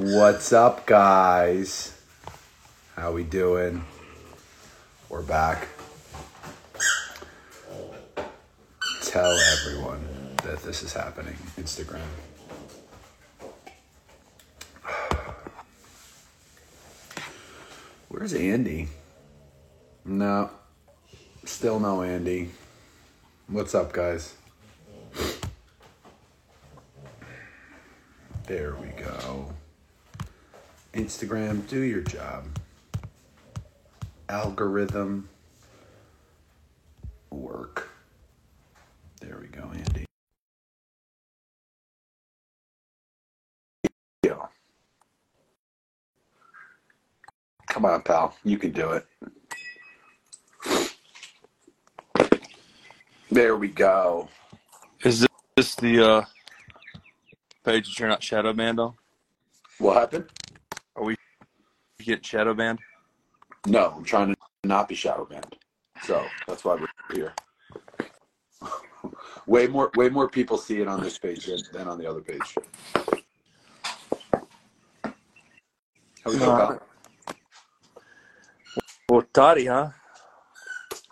What's up, guys? How we doing? We're back. Tell everyone that this is happening. Instagram. Where's Andy? No. Still no Andy. What's up, guys? There we go. Instagram, do your job. Algorithm. Work. There we go, Andy. Come on, pal. You can do it. There we go. Is this the page that you're not shadow banned on? What happened? Are we getting shadow banned? No, I'm trying to not be shadow banned. So that's why we're here. way more people see it on this page than on the other page. How we doing? Well, Toddy, huh?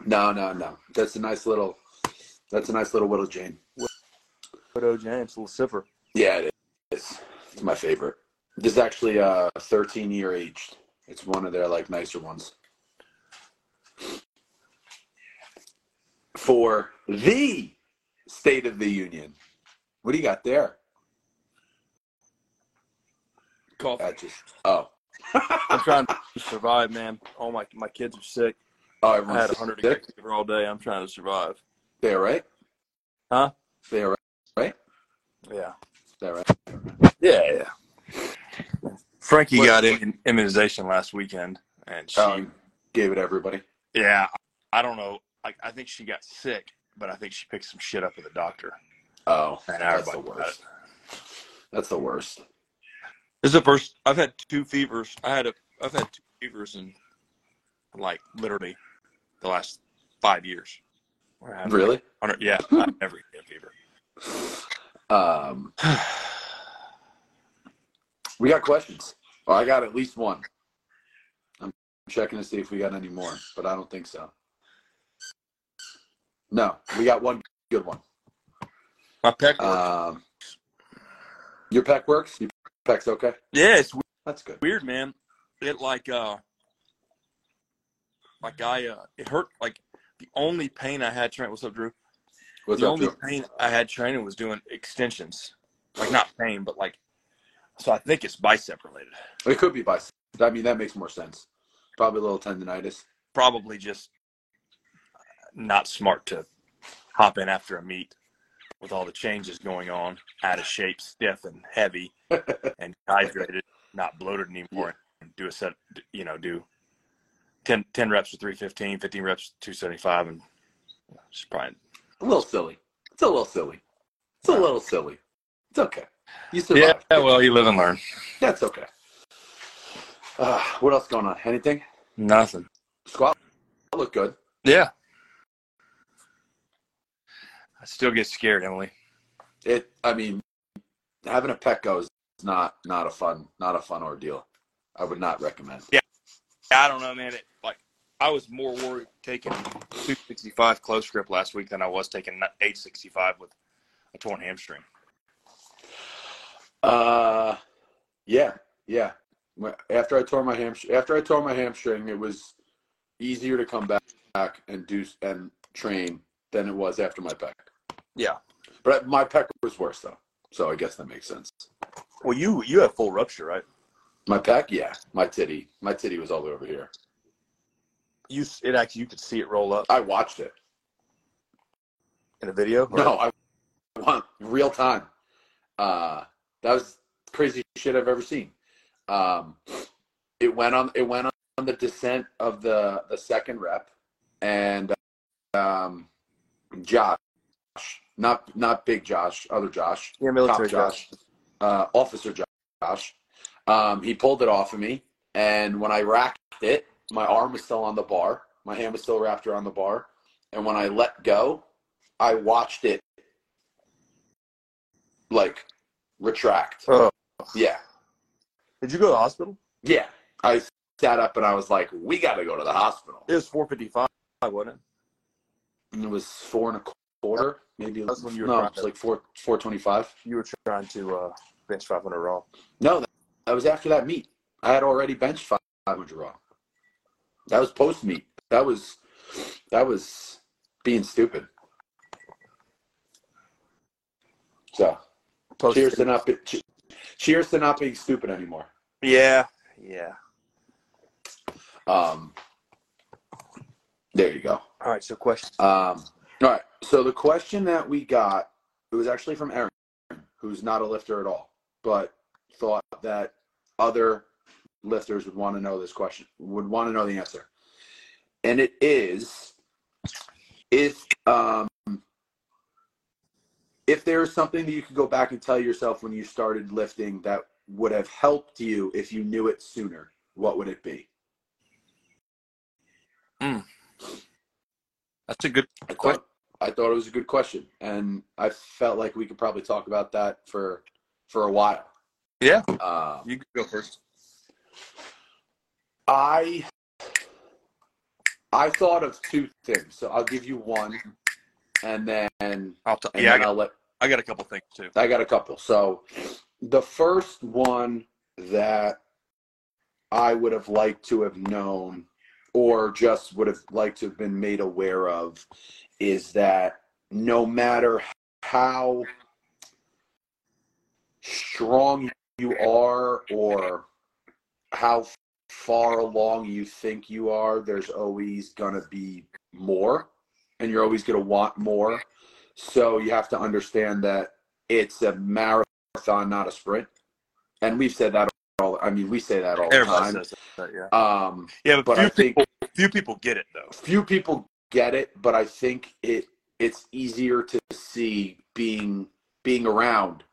No. That's a nice little Widow Jane. Widow Jane, it's a little sipper. Yeah, it is. It's my favorite. This is actually 13-year aged. It's one of their like nicer ones. For the State of the Union. What do you got there? Coffee. I'm trying to survive, man. Oh, my kids are sick. Oh, I had 100 degrees all day. I'm trying to survive. They're right? Huh? They're right? Yeah. They're right? Yeah. Frankie got an immunization last weekend, and she gave it everybody. Yeah. I don't know. I think she got sick, but I think she picked some shit up with the doctor. Oh, and that's the worst. That's the worst. This is the first I've had two fevers. I've had two fevers in like literally the last 5 years. Really? Like, yeah, I've never had a fever. We got questions. Well, I got at least one. I'm checking to see if we got any more, but I don't think so. No, we got one good one. My pec works. Your pec works? Pec's okay? Yeah, it's weird. That's good. Weird, man. It it hurt. Like the only pain I had training. What's up, Drew? Pain I had training was doing extensions. Like not pain, but like. So I think it's bicep related. It could be bicep. I mean, that makes more sense. Probably a little tendonitis. Probably just not smart to hop in after a meet. With all the changes going on, out of shape, stiff and heavy, and hydrated, not bloated anymore, and do a set, do 10 reps to 315, 15 reps to 275, and it's probably a little silly. It's okay. You survived. Yeah, well, you live and learn. That's okay. What else going on? Anything? Nothing. Squat look good. Yeah. Still get scared, Emily. Having a pec go is not a fun ordeal. I would not recommend. Yeah, I don't know, man. I was more worried taking 265 close grip last week than I was taking 865 with a torn hamstring. Yeah. After I tore my hamstring, it was easier to come back and train than it was after my pec. Yeah, but my pec was worse though, so I guess that makes sense. Well, you have full rupture, right? My pec, yeah. My titty was all the way over here. You could see it roll up. I watched it in a video. No, I won real time. That was the craziest shit I've ever seen. It went on the descent of the second rep, and Josh. Not big Josh, other Josh. Yeah, military Josh. Officer Josh. He pulled it off of me, and when I racked it, my arm was still on the bar. My hand was still wrapped around the bar. And when I let go, I watched it, retract. Oh. Yeah. Did you go to the hospital? Yeah. I sat up and I was like, we got to go to the hospital. It was 4:55, wasn't it? And it was 4 1/4. Maybe that's when you were it was like 4:25. You were trying to bench 500 raw. No, that was after that meet. I had already benched 500 raw. That was post meet. That was being stupid. So, cheers to not be, cheers to not being stupid anymore. Yeah, yeah. There you go. All right. So question. All right. So the question that we got, it was actually from Aaron, who's not a lifter at all, but thought that other lifters would want to know this question, would want to know the answer. And it is if there is something that you could go back and tell yourself when you started lifting that would have helped you if you knew it sooner, what would it be? That's a good question. I thought it was a good question, and I felt like we could probably talk about that for a while. Yeah. You can go first. I thought of two things, so I'll give you one, and then I got a couple things too. I got a couple. So the first one that I would have liked to have known, or just would have liked to have been made aware of, is that no matter how strong you are or how far along you think you are, there's always going to be more, and you're always going to want more. So you have to understand that it's a marathon, not a sprint. And we've said that we say that all the time. Everybody says that, yeah. But few people get it, though. Few people get it, but I think it's easier to see being around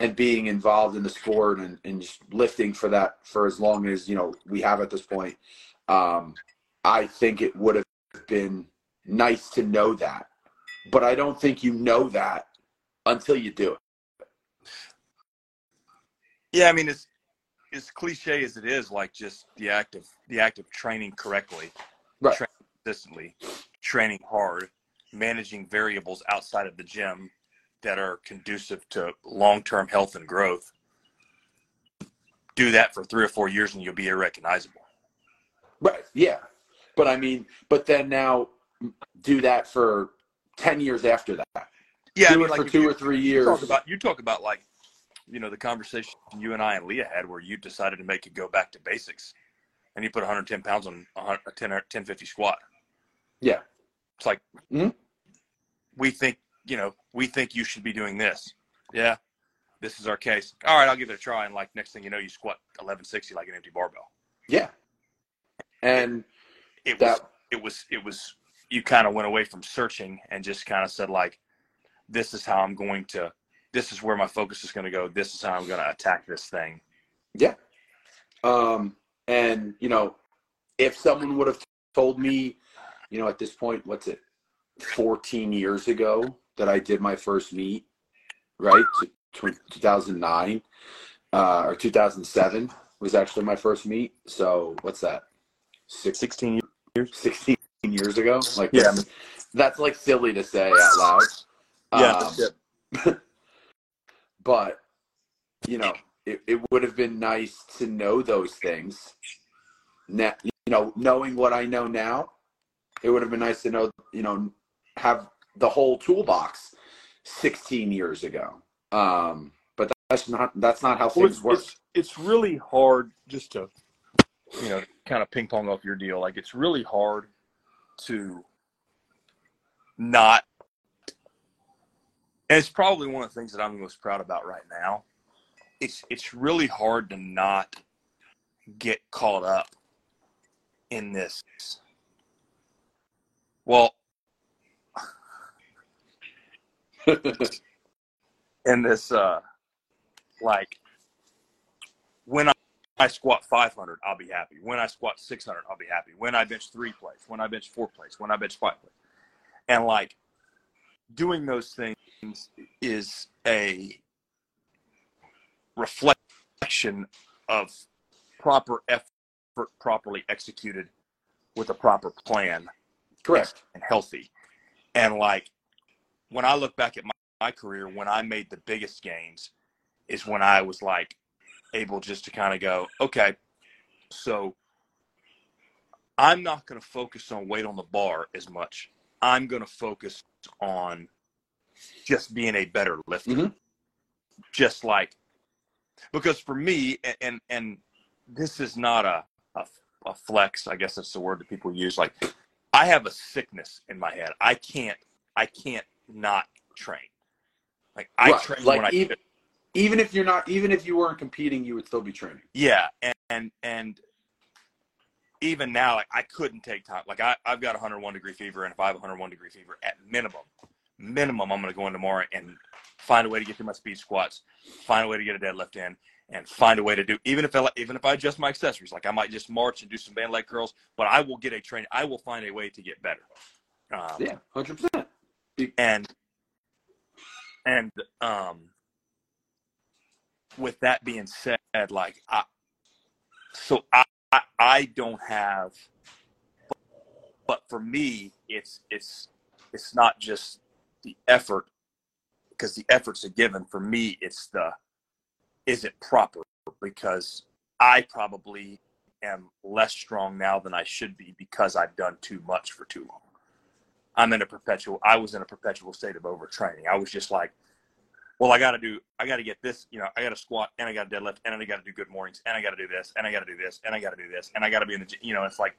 and being involved in the sport and just lifting for that for as long as, we have at this point. I think it would have been nice to know that, but I don't think you know that until you do it. Yeah, it's as cliche as it is, like just the act of training correctly, right? Training consistently, training hard, managing variables outside of the gym that are conducive to long-term health and growth. Do that for 3 or 4 years and you'll be irrecognizable. Right. Yeah. But then now do that for 10 years after that. Yeah. Do it for 2 or 3 years. You talk about like, the conversation you and I and Leah had where you decided to make it go back to basics and you put 110 pounds on a 1050 squat. Yeah. It's like, we think you should be doing this. Yeah. This is our case. All right. I'll give it a try. And like, next thing you know, you squat 1160, like an empty barbell. Yeah. And it was, you kind of went away from searching and just kind of said like, this is where my focus is going to go. This is how I'm going to attack this thing. Yeah. And, if someone would have told me, at this point, 14 years ago that I did my first meet, right? 2009 or 2007 was actually my first meet. So what's that? 16 years? 16 years ago? Like, yeah. That's like silly to say out loud. Yeah. But, it would have been nice to know those things. Now, knowing what I know now, it would have been nice to know, have the whole toolbox 16 years ago. But that's not how things work. It's really hard just to, kind of ping pong off your deal. Like, it's really hard to not. And it's probably one of the things that I'm most proud about right now. It's really hard to not get caught up in this. Well, in this, like, when I squat 500, I'll be happy. When I squat 600, I'll be happy. When I bench 3 plates, when I bench 4 plates, when I bench 5 plates. And, like, doing those things is a reflection of proper effort, properly executed with a proper plan. Correct. And healthy. And like, when I look back at my career, when I made the biggest gains is when I was like able just to kind of go, okay, so I'm not going to focus on weight on the bar as much. I'm going to focus on just being a better lifter. Mm-hmm. Just like, because for me, and this is not a flex, I guess that's the word that people use. Like, I have a sickness in my head. I can't not train. Like, I right. train like when even, I do. Even if you weren't competing, you would still be training. Yeah. And even now, like, I couldn't take time. Like, I've got 101 degree fever, and if I have 101 degree fever, at minimum, I'm going to go in tomorrow and find a way to get through my speed squats, find a way to get a deadlift in, and find a way to do, even if I adjust my accessories, like I might just march and do some band leg curls, but I will get a train. I will find a way to get better. Yeah, 100%. And with that being said, like, I don't have, but for me, it's not just the effort, because the effort's a given. For me, it's the, is it proper? Because I probably am less strong now than I should be because I've done too much for too long. I was in a perpetual state of overtraining. I was just like, well, I got to get this, you know, I got to squat and I got to deadlift and I got to do good mornings and I got to do this and I got to do this and I got to do this and I got to be in the, you know, it's like,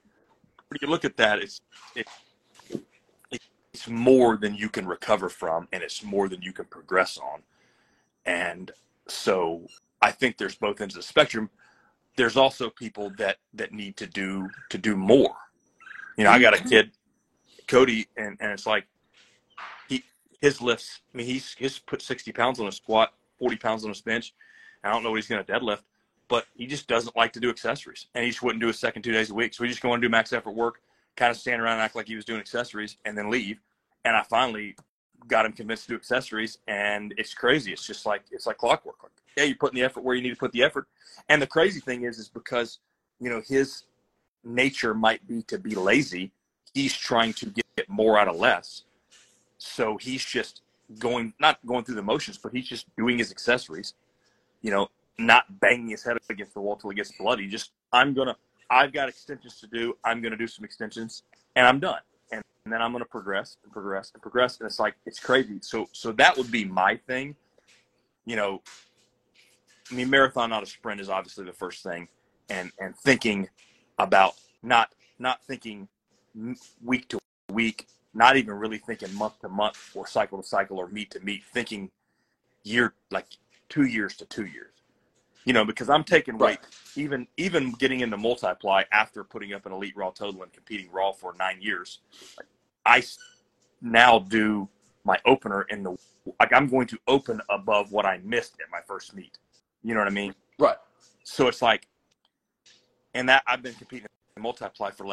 when you look at that, it's more than you can recover from, and it's more than you can progress on. And so I think there's both ends of the spectrum. There's also people that need to do more. You know, I got a kid, Cody, and it's like his lifts, I mean, he's put 60 pounds on a squat, 40 pounds on his bench. I don't know what he's going to deadlift, but he just doesn't like to do accessories, and he just wouldn't do a second 2 days a week. So we just go and do max effort work, kind of stand around and act like he was doing accessories, and then leave. And I finally got him convinced to do accessories, and it's crazy. It's just like, it's like clockwork. Like, yeah, you're putting the effort where you need to put the effort. And the crazy thing is because, you know, his nature might be to be lazy. He's trying to get more out of less. So he's just not going through the motions, but he's just doing his accessories, you know, not banging his head up against the wall till he gets bloody. Just, I've got extensions to do. I'm going to do some extensions, and I'm done. And then I'm going to progress and progress and progress. And it's like, it's crazy. So that would be my thing. You know, I mean, marathon, not a sprint, is obviously the first thing. And thinking about not thinking week to week, not even really thinking month to month or cycle to cycle or meet to meet, thinking year, like 2 years to 2 years. You know, because I'm taking weight, even getting into multiply after putting up an elite raw total and competing raw for 9 years. Like, I now do my opener I'm going to open above what I missed at my first meet. You know what I mean? Right. So it's like, and that I've been competing in multiply for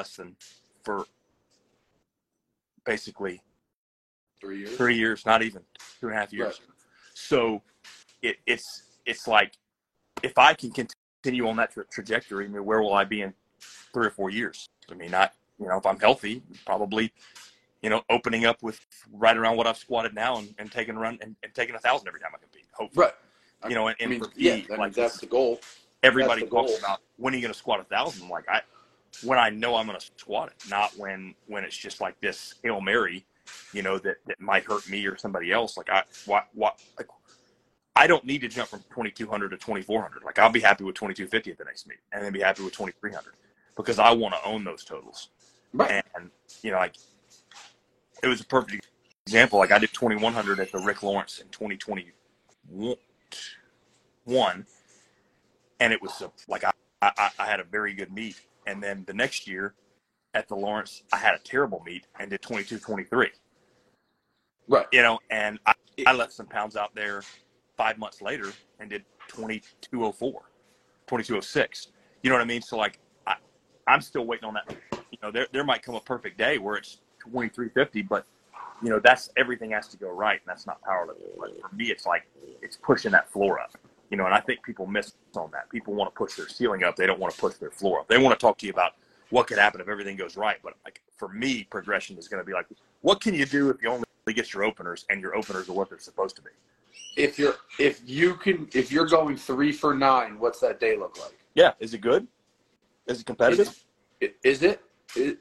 basically 3 years. 3 years, not even 2.5 years. Right. So it's like, if I can continue on that trajectory, I mean, where will I be in 3 or 4 years? I mean, if I'm healthy, probably, you know, opening up with right around what I've squatted now and taking a run and taking 1,000 every time I compete, hopefully. Right. You know, and I mean, that's the goal. Everybody talks about, when are you going to squat 1,000? Like, when I know I'm going to squat it, not when it's just like this Hail Mary, you know, that might hurt me or somebody else. Like, I don't need to jump from 2,200 to 2,400. Like, I'll be happy with 2,250 at the next meet, and then be happy with 2,300, because I want to own those totals. Right. And, you know, like, it was a perfect example. Like, I did 2,100 at the Rick Lawrence in 2021, and it was I had a very good meet. And then the next year at the Lawrence, I had a terrible meet and did 2,223. Right. You know, and I left some pounds out there 5 months later and did 2204, 2206. You know what I mean? So, like, I'm still waiting on that. You know, there might come a perfect day where it's 2350, but, you know, that's, everything has to go right, and that's not powerlifting. But for me, it's like, it's pushing that floor up. You know, and I think people miss on that. People want to push their ceiling up. They don't want to push their floor up. They want to talk to you about what could happen if everything goes right. But like for me, progression is going to be like, what can you do if you only get your openers, and your openers are what they're supposed to be? If you're going 3 for 9, what's that day look like? Yeah. Is it good? Is it competitive? Is it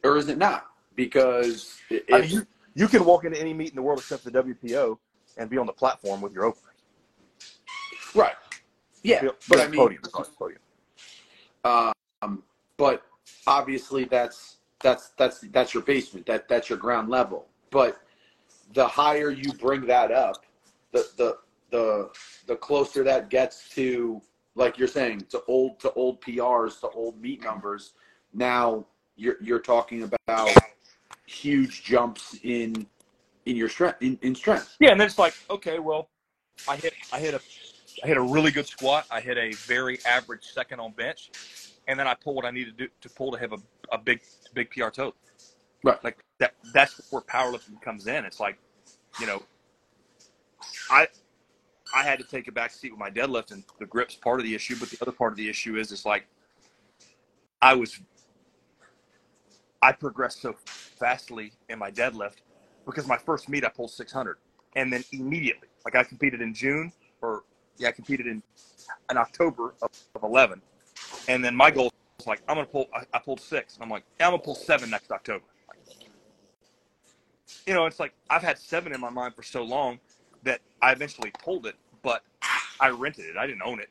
or is it not? Because I mean, you can walk into any meet in the world except the WPO and be on the platform with your openers. Right. Yeah, but I mean, podium. But obviously that's your basement. That's your ground level. But the higher you bring that up, the closer that gets to, like you're saying, to old PRs, to old meet numbers. Now you're talking about huge jumps in your strength in strength. Yeah, and then it's like, okay, well, I hit a really good squat. I hit a very average second on bench, and then I pull what I need to do to pull to have a big PR total. Right. Like that's where powerlifting comes in. It's like, you know, I had to take a back seat with my deadlift, and the grip's part of the issue, but the other part of the issue is it's like I progressed so fastly in my deadlift because my first meet I pulled 600, and then immediately, like I competed in June or yeah, I competed in October of 11. And then my goal was like, I pulled 6. And I'm like, yeah, I'm going to pull 7 next October. Like, you know, it's like I've had 7 in my mind for so long that I eventually pulled it, but I rented it. I didn't own it.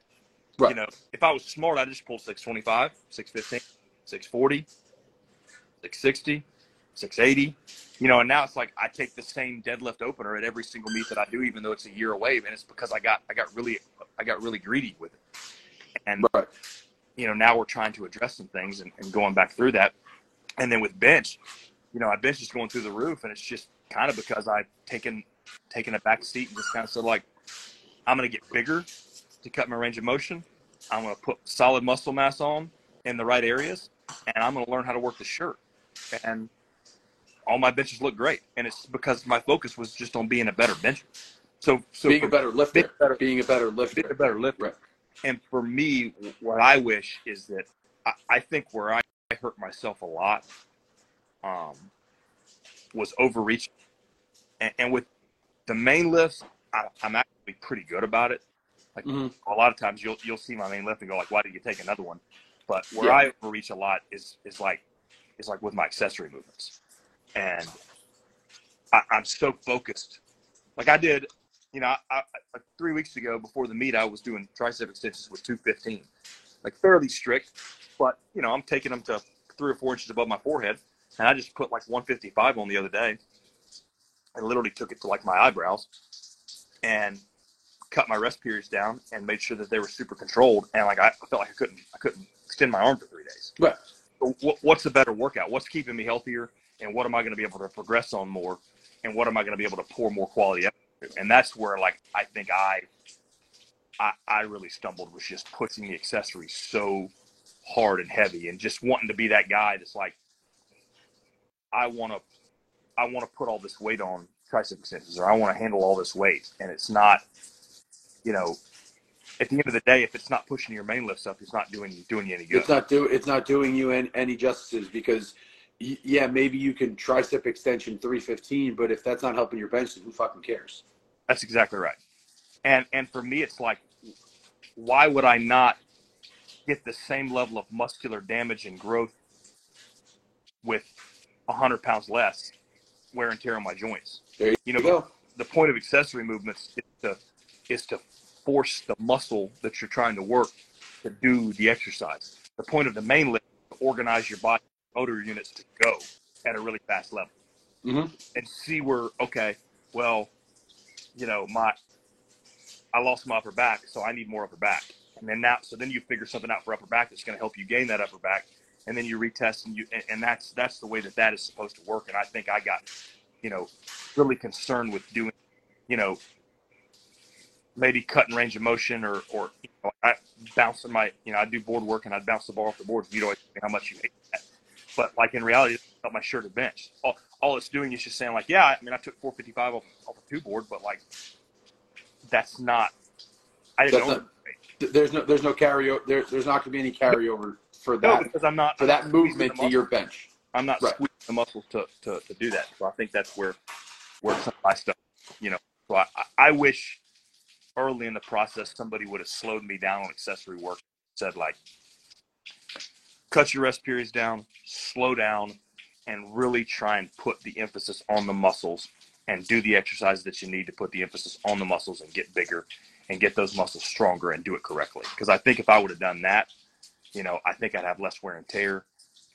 Right. You know, if I was smart, I'd just pull 625, 615, 640, 660, 680. You know, and now it's like I take the same deadlift opener at every single meet that I do, even though it's a year away, and it's because I got really greedy with it. And right. You know, now we're trying to address some things and going back through that. And then with bench, you know, my bench is going through the roof, and it's just kind of because I've taken a back seat and just kind of said like, I'm gonna get bigger to cut my range of motion. I'm gonna put solid muscle mass on in the right areas, and I'm gonna learn how to work the shirt. And all my benches look great, and it's because my focus was just on being a better bencher. So being a better lifter, being a better lifter. Right. And for me, what I wish is that I think where I hurt myself a lot was overreaching. And with the main lifts, I'm actually pretty good about it. Like a lot of times, you'll see my main lift and go like, "Why did you take another one?" But where I overreach a lot is like with my accessory movements. And I'm so focused. Like I did, you know, I 3 weeks ago before the meet, I was doing tricep extensions with 215, like fairly strict, but you know, I'm taking them to 3 or 4 inches above my forehead. And I just put like 155 on the other day and literally took it to like my eyebrows and cut my rest periods down and made sure that they were super controlled. And like, I felt like I couldn't extend my arm for 3 days. Right. So what's the better workout? What's keeping me healthier? And what am I going to be able to progress on more? And what am I going to be able to pour more quality up? And that's where, like, I think I really stumbled, was just pushing the accessories so hard and heavy, and just wanting to be that guy that's like, I want to put all this weight on tricep extensions, or I want to handle all this weight. And it's not, you know, at the end of the day, if it's not pushing your main lifts up, it's not doing you any good. It's not doing you any justices, because yeah, maybe you can tricep extension 315, but if that's not helping your bench, then who fucking cares? That's exactly right. And for me, it's like, why would I not get the same level of muscular damage and growth with 100 pounds less wear and tear on my joints? There you go. The point of accessory movements is to force the muscle that you're trying to work to do the exercise. The point of the main lift is to organize your body motor units to go at a really fast level, and see where, okay, well, you know, I lost my upper back, so I need more upper back. And then now, so then you figure something out for upper back that's going to help you gain that upper back, and then you retest, and that's the way that is supposed to work. And I think I got, you know, really concerned with doing, you know, maybe cutting range of motion or you know, bouncing my, you know, I do board work and I'd bounce the bar off the board. You don't know how much you hate that. But, like, in reality, it's not my shirt at bench. All it's doing is just saying, like, yeah, I mean, I took 455 off a two board, but, like, that's not – I didn't own it. There's no carryover. There's not going to be any carryover for that. No, because I'm not for that movement to your bench. I'm not squeezing the muscle to do that. So I think that's where some of my stuff, you know. So I wish early in the process somebody would have slowed me down on accessory work. Said like, cut your rest periods down, slow down, and really try and put the emphasis on the muscles and do the exercises that you need to put the emphasis on the muscles and get bigger and get those muscles stronger and do it correctly. Because I think if I would have done that, you know, I think I'd have less wear and tear.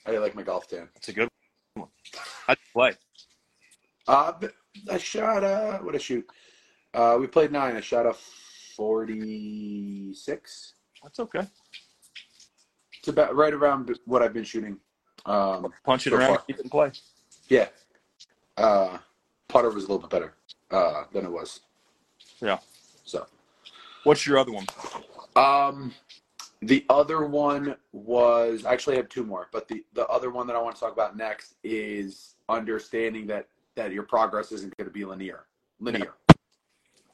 I like my golf tan. It's a good one. How'd you play? I shot what I shoot. We played 9. I shot a 46. That's okay. It's about right around what I've been shooting. Punch it so around, far. Keep it in play. Yeah. Putter was a little bit better than it was. Yeah. So, what's your other one? The other one was, I actually have 2 more, but the other one that I want to talk about next is understanding that your progress isn't going to be linear. Yeah.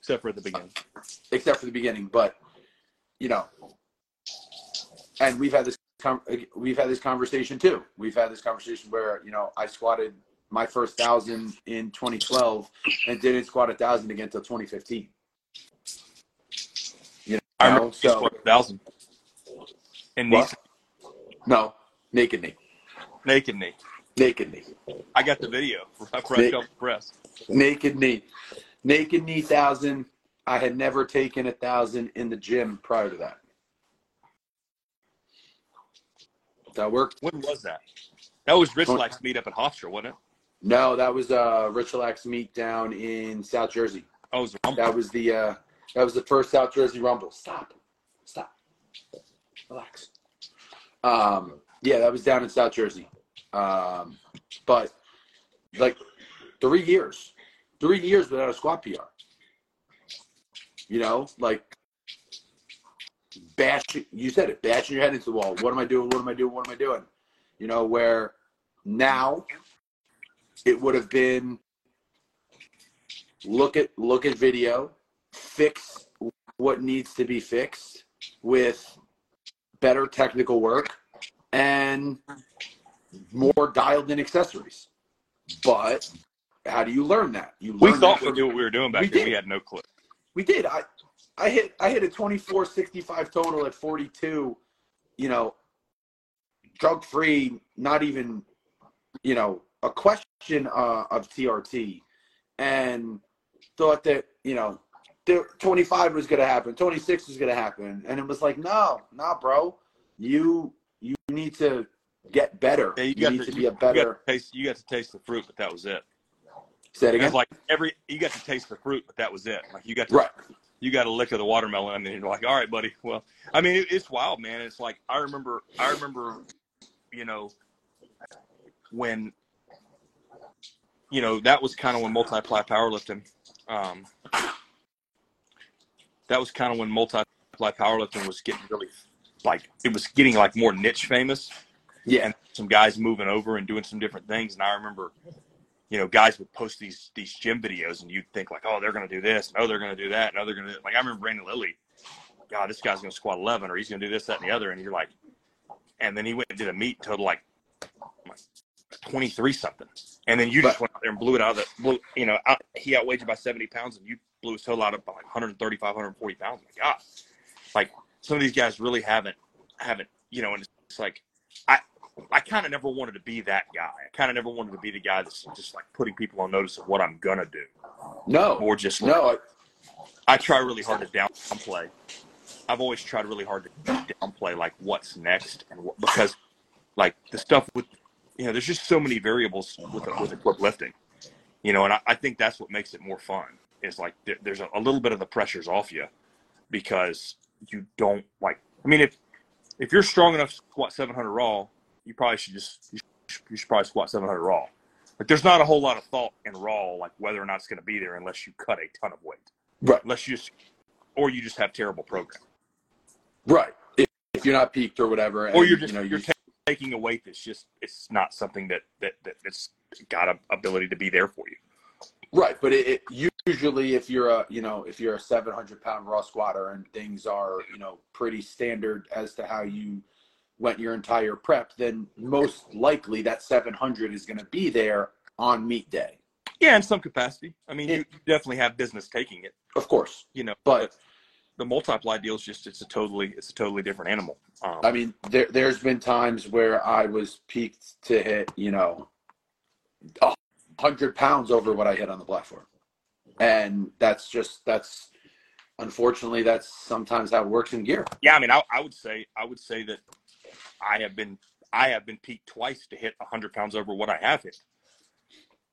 Except for at the beginning. Except for the beginning, but you know, and we've had this conversation too. We've had this conversation where, you know, I squatted my first 1,000 in 2012 and didn't squat 1,000 again until 2015. You know, I remember you squatted 1,000. And no, naked knee. I got the video. I press. Naked knee 1,000. I had never taken 1,000 in the gym prior to that. That worked. When was that? That was Rich Lack's meet up at Hofstra, wasn't it? No, that was Rich Lack's meet down in South Jersey. Oh, it was the Rumble. That was the first South Jersey Rumble. Stop. Relax. Yeah, that was down in South Jersey. But like 3 years without a squat PR. You know, like bashing your head into the wall. What am I doing? You know, where now it would have been look at video, fix what needs to be fixed with better technical work and more dialed in accessories. But how do you learn that? We thought we knew what we were doing back then. We had no clue. We did. I hit a 2465 total at 42, you know, drug free, not even, you know, a question of TRT, and thought that, you know, 25 was going to happen, 26 was going to happen. And it was like, no, bro, you need to get better. Yeah, you got to taste the fruit, but that was it. Say it again. It was like you got to taste the fruit, but that was it. Like you got a lick of the watermelon, and then you're like, all right, buddy. Well, I mean, it's wild, man. It's like I remember, you know, when, you know, that was kind of when multiply powerlifting. That was kind of when multiply powerlifting was getting really, like, it was getting like more niche famous. Yeah, and some guys moving over and doing some different things. And I remember, you know, guys would post these gym videos, and you'd think like, oh, they're going to do this, and oh, they're going to do that, and oh, they're going to do that. Like, I remember Brandon Lilly, God, this guy's going to squat 11, or he's going to do this, that, and the other. And you're like, and then he went and did a meet total like 23 something, and then you just went out there and blew it out of the blue. You know, he outweighed you by 70 pounds, and you blew his total out up by like 135, 140 pounds. Like, God, like some of these guys really haven't, you know. And it's like, I kind of never wanted to be that guy. I kind of never wanted to be the guy that's just like putting people on notice of what I'm going to do. No. Or just like, no. I try really hard to downplay. I've always tried really hard to downplay like what's next, and because like the stuff with, you know, there's just so many variables with equip lifting, you know, and I think that's what makes it more fun. Is like there's a little bit of the pressures off you, because you don't like, I mean, if you're strong enough to squat 700 raw, you should probably squat 700 raw. But there's not a whole lot of thought in raw, like whether or not it's going to be there, unless you cut a ton of weight. Right. Unless you just have terrible programming. Right. If you're not peaked or whatever. Or you're taking a weight that's just, it's not something that's got an ability to be there for you. Right. But it, you usually if you're a, you know, if you're a 700-pound raw squatter and things are, you know, pretty standard as to how you went your entire prep, then most likely that 700 is going to be there on meet day. Yeah, in some capacity. I mean, it, you definitely have business taking it. Of course. You know, but the multiply deal is just, it's a totally different animal. I mean, there's been times where I was peaked to hit, you know, 100 pounds over what I hit on the platform. And that's just, that's, unfortunately, that's sometimes how it works in gear. Yeah. I mean, I would say that I have been peaked twice to hit 100 pounds over what I have hit.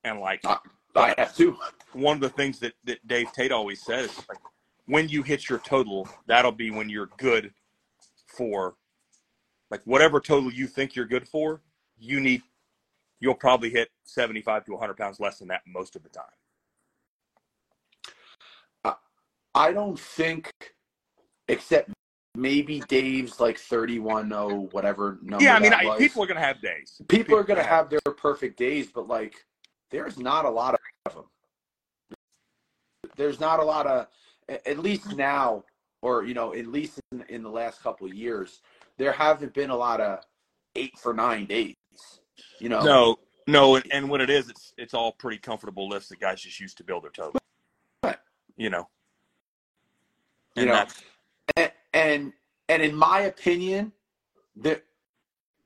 And like, I have to. One of the things that Dave Tate always says, like, when you hit your total, that'll be when you're good for, like, whatever total you think you're good for, you'll probably hit 75 to 100 pounds less than that most of the time. I don't think, except maybe Dave's like 31-0, whatever number. Yeah, I mean, people are going to have days. People are going to have their perfect days, but, like, there's not a lot of them. There's not a lot of, at least now, or, you know, at least in the last couple of years, there haven't been a lot of 8 for 9 days, you know? No, and when it is, it's all pretty comfortable lifts that guys just use to build their total, you know? And you know, and in my opinion, that,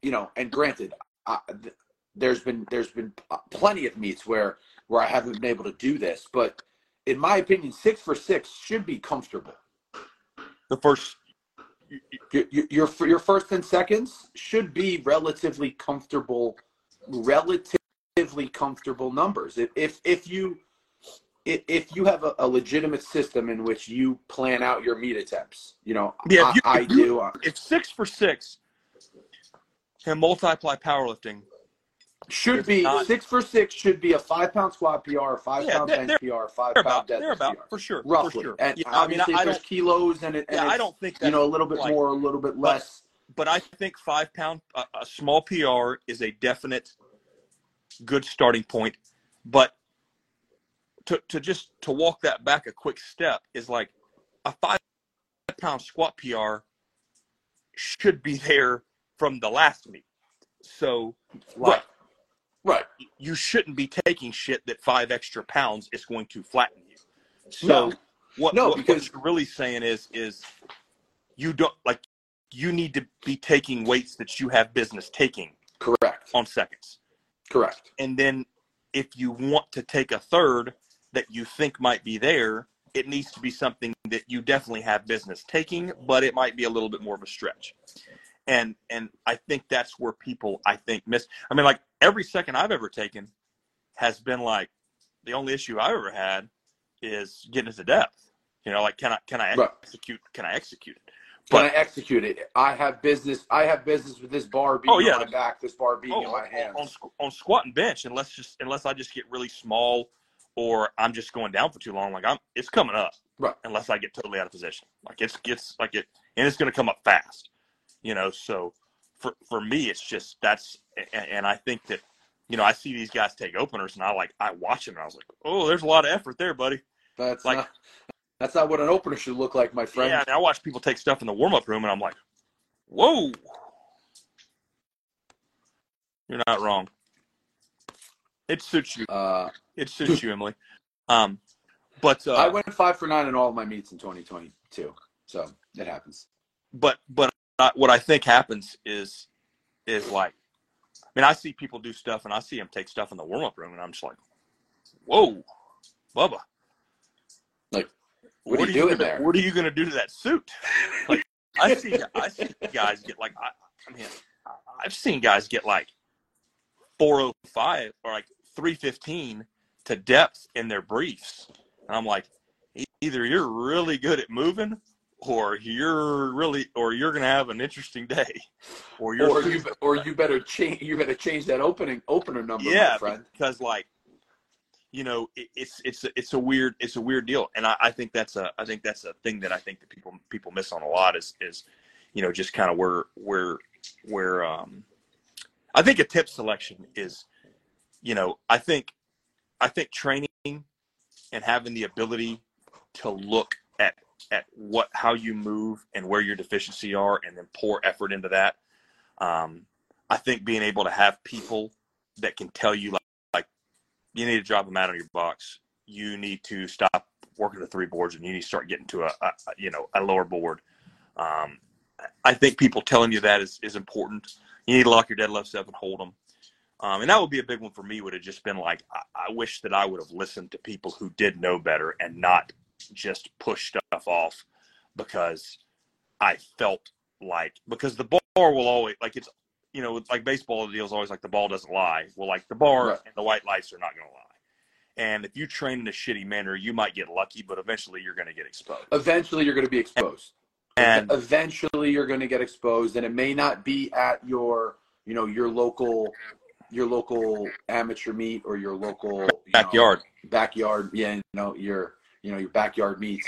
you know, and granted, there's been plenty of meets where I haven't been able to do this, but in my opinion, 6 for 6 should be comfortable. The first, your first and seconds should be relatively comfortable numbers. If you have a legitimate system in which you plan out your meet attempts, you know, yeah, I do. If 6 for 6 and multiply powerlifting should be not, 6 for 6 should be a 5-pound squat PR, a 5-pound bench PR, a 5-pound deadlift PR, for sure. And yeah, obviously, I mean, there's kilos and I don't think that, you know, a little bit like, more, a little bit less. But I think 5-pound a small PR is a definite good starting point, but. To walk that back a quick step is like a 5-pound squat PR should be there from the last meet. So like, right. You shouldn't be taking shit that 5 extra pounds is going to flatten you. So what you're really saying is you don't, like, you need to be taking weights that you have business taking. Correct. On seconds. Correct. And then if you want to take a third that you think might be there, it needs to be something that you definitely have business taking, but it might be a little bit more of a stretch. And I think that's where people, I think, miss. I mean, like, every second I've ever taken has been like, the only issue I've ever had is getting into depth. You know, like, can I execute it? Can I execute it? I have business with this bar being on my back, this bar being in my hands. On squat and bench, unless I just get really small, or I'm just going down for too long, like it's coming up. Right. Unless I get totally out of position, like and it's going to come up fast, you know. So for me, it's just and I think that, you know, I see these guys take openers, and I watch them, and I was like, oh, there's a lot of effort there, buddy. That's like. That's not what an opener should look like, my friend. Yeah, and I watch people take stuff in the warm-up room, and I'm like, whoa. You're not wrong. It suits you. It suits you, Emily. I went 5 for 9 in all of my meets in 2022, so it happens. But what I think happens is like, I mean, I see people do stuff, and I see them take stuff in the warm-up room, and I'm just like, whoa, Bubba. Like, what are you doing there? What are you going to do to that suit? Like, I see guys get like, I've seen guys get like 405 or like 315 to depth in their briefs. And I'm like, either you're really good at moving or you're going to have an interesting day or you better change that opener number, my friend. Because like, you know, it's a weird deal, and I think that's a thing that I think that people miss on a lot is, you know, just kind of where I think a tip selection is, you know, I think training and having the ability to look at what, how you move and where your deficiency are, and then pour effort into that. I think being able to have people that can tell you like you need to drop them out of your box. You need to stop working the three boards and you need to start getting to a lower board. I think people telling you that is important. You need to lock your deadlifts up and hold them. And that would be a big one for me, would have just been like, I wish that I would have listened to people who did know better and not just push stuff off, because I felt like, because the bar will always, like, it's, you know, like baseball deals always like the ball doesn't lie. Well, like the bar right. and the white lights are not going to lie. And if you train in a shitty manner, you might get lucky, but eventually you're going to get exposed. Eventually you're going to be exposed. And eventually you're going to get exposed, and it may not be at your, you know, your local amateur meet or your local backyard. Yeah. Your backyard meets,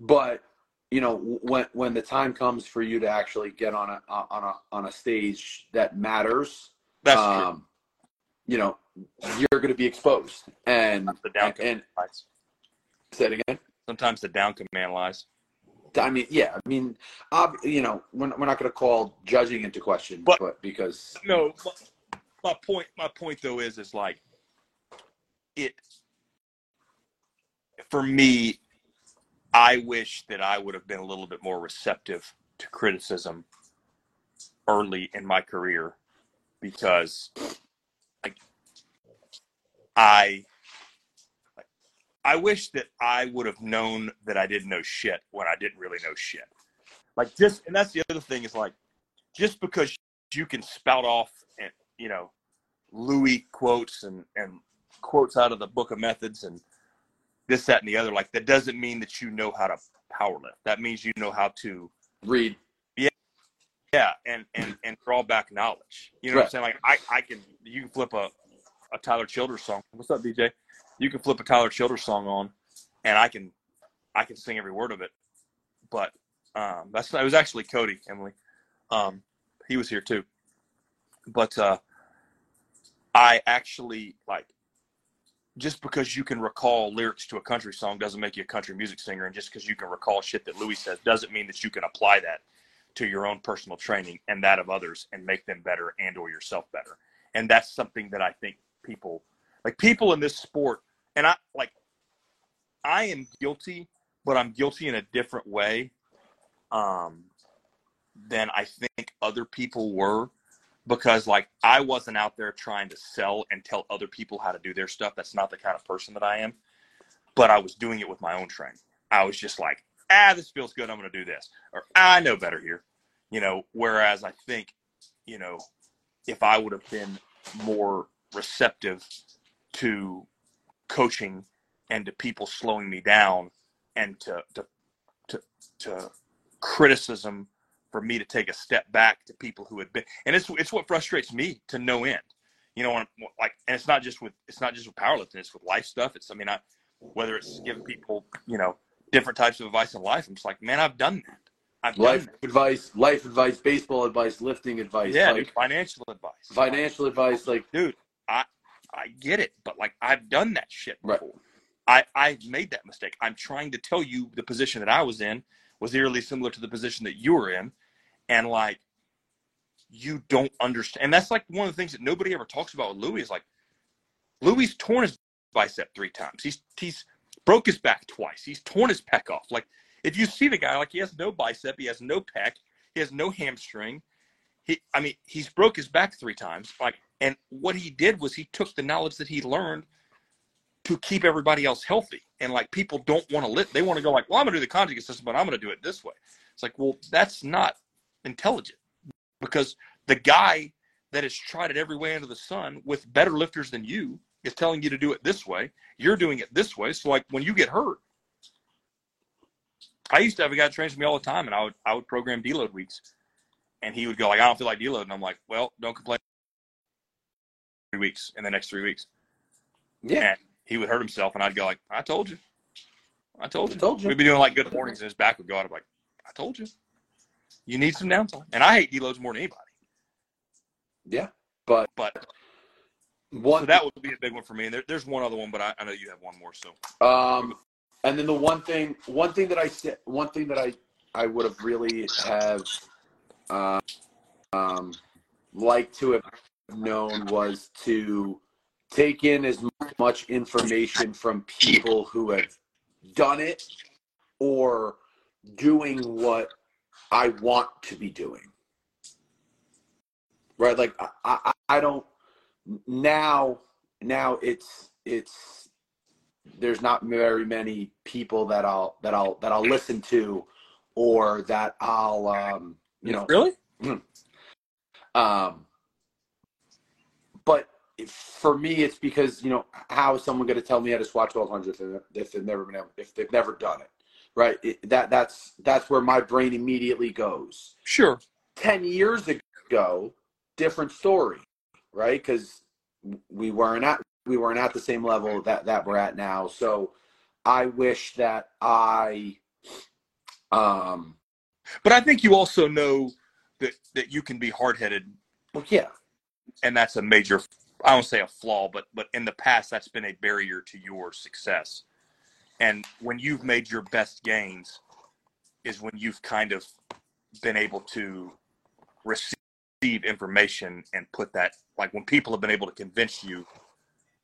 but you know, when the time comes for you to actually get on a stage that matters, that's true. You know, you're going to be exposed, and that's the down command lies. Say it again. Sometimes the down command lies. I mean, yeah. I mean, we're not going to call judging into question, but because no, my point though is like it. For me, I wish that I would have been a little bit more receptive to criticism early in my career, because I wish that I would have known that I didn't know shit when I didn't really know shit. And that's the other thing is like, just because you can spout off and, you know, Louis quotes and quotes out of the Book of Methods and this, that, and the other, like, that doesn't mean that you know how to power lift. That means you know how to read. Yeah. And draw back knowledge. You know right. what I'm saying? Like you can flip a Tyler Childers song. What's up, DJ? You can flip a Tyler Childers song on, and I can sing every word of it. But it was actually Cody, Emily. He was here too. But I actually, like, just because you can recall lyrics to a country song doesn't make you a country music singer, and just because you can recall shit that Louis says doesn't mean that you can apply that to your own personal training and that of others and make them better and or yourself better. And that's something that I think people in this sport, and I am guilty, but I'm guilty in a different way than I think other people were, because I wasn't out there trying to sell and tell other people how to do their stuff. That's not the kind of person that I am, but I was doing it with my own training. I was just like, this feels good. I'm going to do this, or I know better here, you know, whereas I think, you know, if I would have been more receptive to coaching and to people slowing me down and to criticism for me to take a step back to people who had been, and it's what frustrates me to no end, you know, and it's not just with powerlifting, it's with life stuff. It's, I mean, whether it's giving people, you know, different types of advice in life, I'm just like, man, I've done that. Life advice, baseball advice, lifting advice, financial advice. Like, dude, I get it, but I've done that shit before. Right. I've made that mistake. I'm trying to tell you the position that I was in was eerily similar to the position that you were in, and you don't understand. And that's one of the things that nobody ever talks about with Louis is Louis torn his bicep 3 times. He's broke his back twice. He's torn his pec off. If you see the guy, he has no bicep, he has no pec, he has no hamstring. He's broke his back 3 times. And what he did was he took the knowledge that he learned to keep everybody else healthy. And people don't want to lift. They want to go well, I'm going to do the conjugate system, but I'm going to do it this way. It's well, that's not intelligent, because the guy that has tried it every way under the sun with better lifters than you is telling you to do it this way. You're doing it this way. So when you get hurt, I used to have a guy train with me all the time, and I would program deload weeks, and he would go I don't feel like deloading. I'm like, well, don't complain. 3 weeks, in the next 3 weeks, yeah. And he would hurt himself, and I'd go I told you. We'd be doing good mornings, and his back would go out. I'm like, I told you. You need some downtime, and I hate deloads more than anybody. Yeah, but So that would be a big one for me. And there's one other one, but I know you have one more. So. And then the one thing that I would have really liked to have known was to take in as much information from people who have done it or doing what I want to be doing. Right? Like I don't now it's there's not very many people that I'll listen to or that I'll you know really but for me it's because you know how is someone going to tell me how to squat 1200 if they've never done it, right? That's where my brain immediately goes. Sure. 10 years ago, different story, right? Because we weren't at the same level that we're at now. So I wish that I but I think you also know that you can be hard-headed. Well, yeah. And that's a major, I don't say a flaw, but in the past that's been a barrier to your success. And when you've made your best gains is when you've kind of been able to receive information and put that, like when people have been able to convince you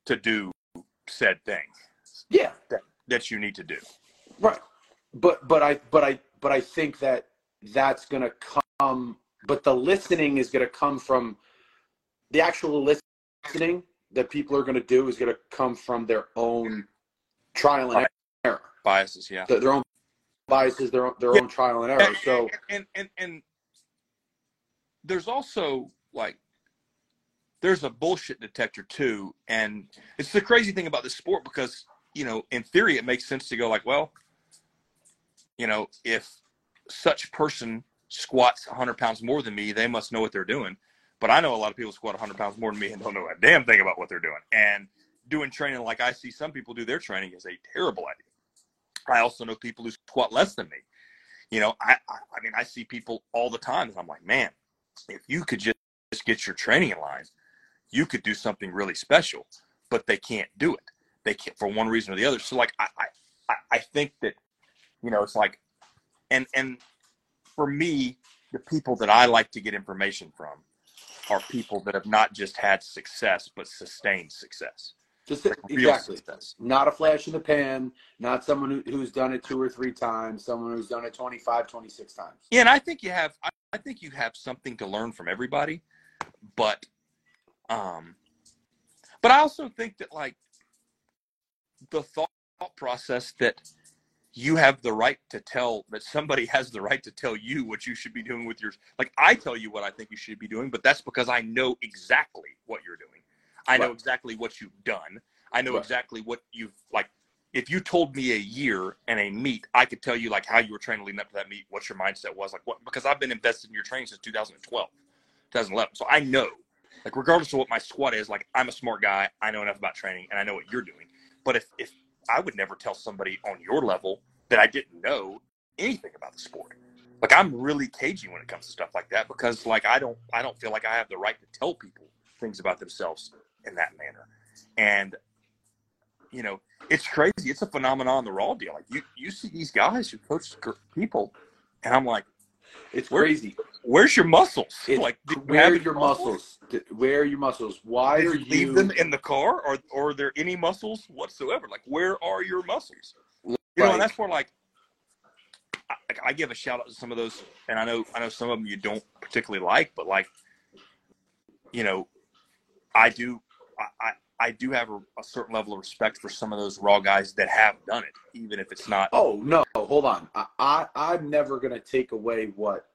to do said things. Yeah. That you need to do. Right. But I think that's going to come, but the listening is going to come from the actual listening that people are going to do is going to come from their own trial and error. Biases, yeah. Their own biases, their own trial and error. So and there's also like there's a bullshit detector too, and it's the crazy thing about this sport because, you know, in theory it makes sense to go like, well, you know, if such person squats 100 pounds more than me, they must know what they're doing. But I know a lot of people squat 100 pounds more than me and don't know a damn thing about what they're doing. And doing training like I see some people do their training is a terrible idea. I also know people who squat less than me. You know, I mean, I see people all the time, and I'm like, man, if you could just get your training in line, you could do something really special. But they can't do it. They can't for one reason or the other. So, like, I think that, you know, it's like, and for me, the people that I like to get information from are people that have not just had success, but sustained success. Just exactly. Success. Not a flash in the pan, not someone who's done it 2 or 3 times, someone who's done it 25, 26 times. Yeah, and I think you have something to learn from everybody, but I also think that like the thought process that you have the right to tell that somebody has the right to tell you what you should be doing with your, like I tell you what I think you should be doing, but that's because I know exactly what you're doing. I know exactly what you've done. I know exactly what you've, like, if you told me a year and a meet, I could tell you like how you were training leading up to that meet, what your mindset was, like what, because I've been invested in your training since 2012, 2011. So I know, like regardless of what my squat is, like I'm a smart guy. I know enough about training and I know what you're doing. But if I would never tell somebody on your level that I didn't know anything about the sport. Like I'm really cagey when it comes to stuff like that because like I don't feel like I have the right to tell people things about themselves in that manner. And you know, it's crazy. It's a phenomenon, the raw deal. Like you see these guys who coach people and I'm like, it's crazy. Where's your muscles? Like, where are your muscles? Where are your muscles? Why are you leave them in the car? Or are there any muscles whatsoever? Like, where are your muscles? You know, and that's where like I give a shout out to some of those, and I know some of them you don't particularly like, but like, you know, I do have a certain level of respect for some of those raw guys that have done it, even if it's not. Oh no, hold on. I'm never going to take away what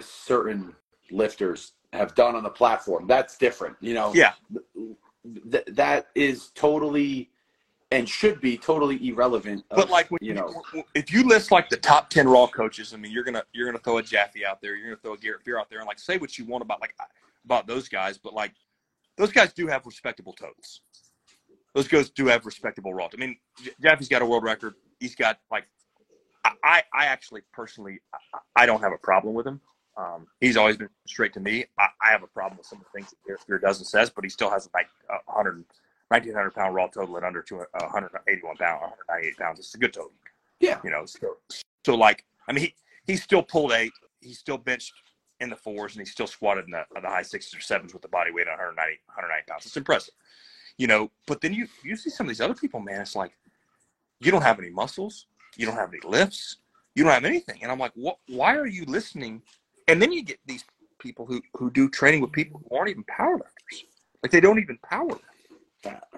certain lifters have done on the platform. That's different, you know. Yeah. That is totally and should be totally irrelevant. But like when you know, if you list like the top 10 raw coaches, I mean, you're gonna throw a Jaffe out there, you're gonna throw a Garrett Fier out there, and like say what you want about those guys, but like. Those guys do have respectable totals. Those guys do have respectable raw. I mean, Jaffe's got a world record. He's got like, I actually personally, I don't have a problem with him. He's always been straight to me. I have a problem with some of the things that Garrett does and says, but he still has like 1,900 pound raw total at under 181 pounds, 198 pounds. It's a good total. Yeah. You know, so like, I mean, he still pulled eight. He still benched in the fours, and he still squatted in the high sixes or sevens with the body weight at 190 pounds. It's impressive. You know, but then you see some of these other people, man, it's like, you don't have any muscles. You don't have any lifts. You don't have anything. And I'm like, what? Why are you listening? And then you get these people who do training with people who aren't even powerlifters. Like, they don't even power that.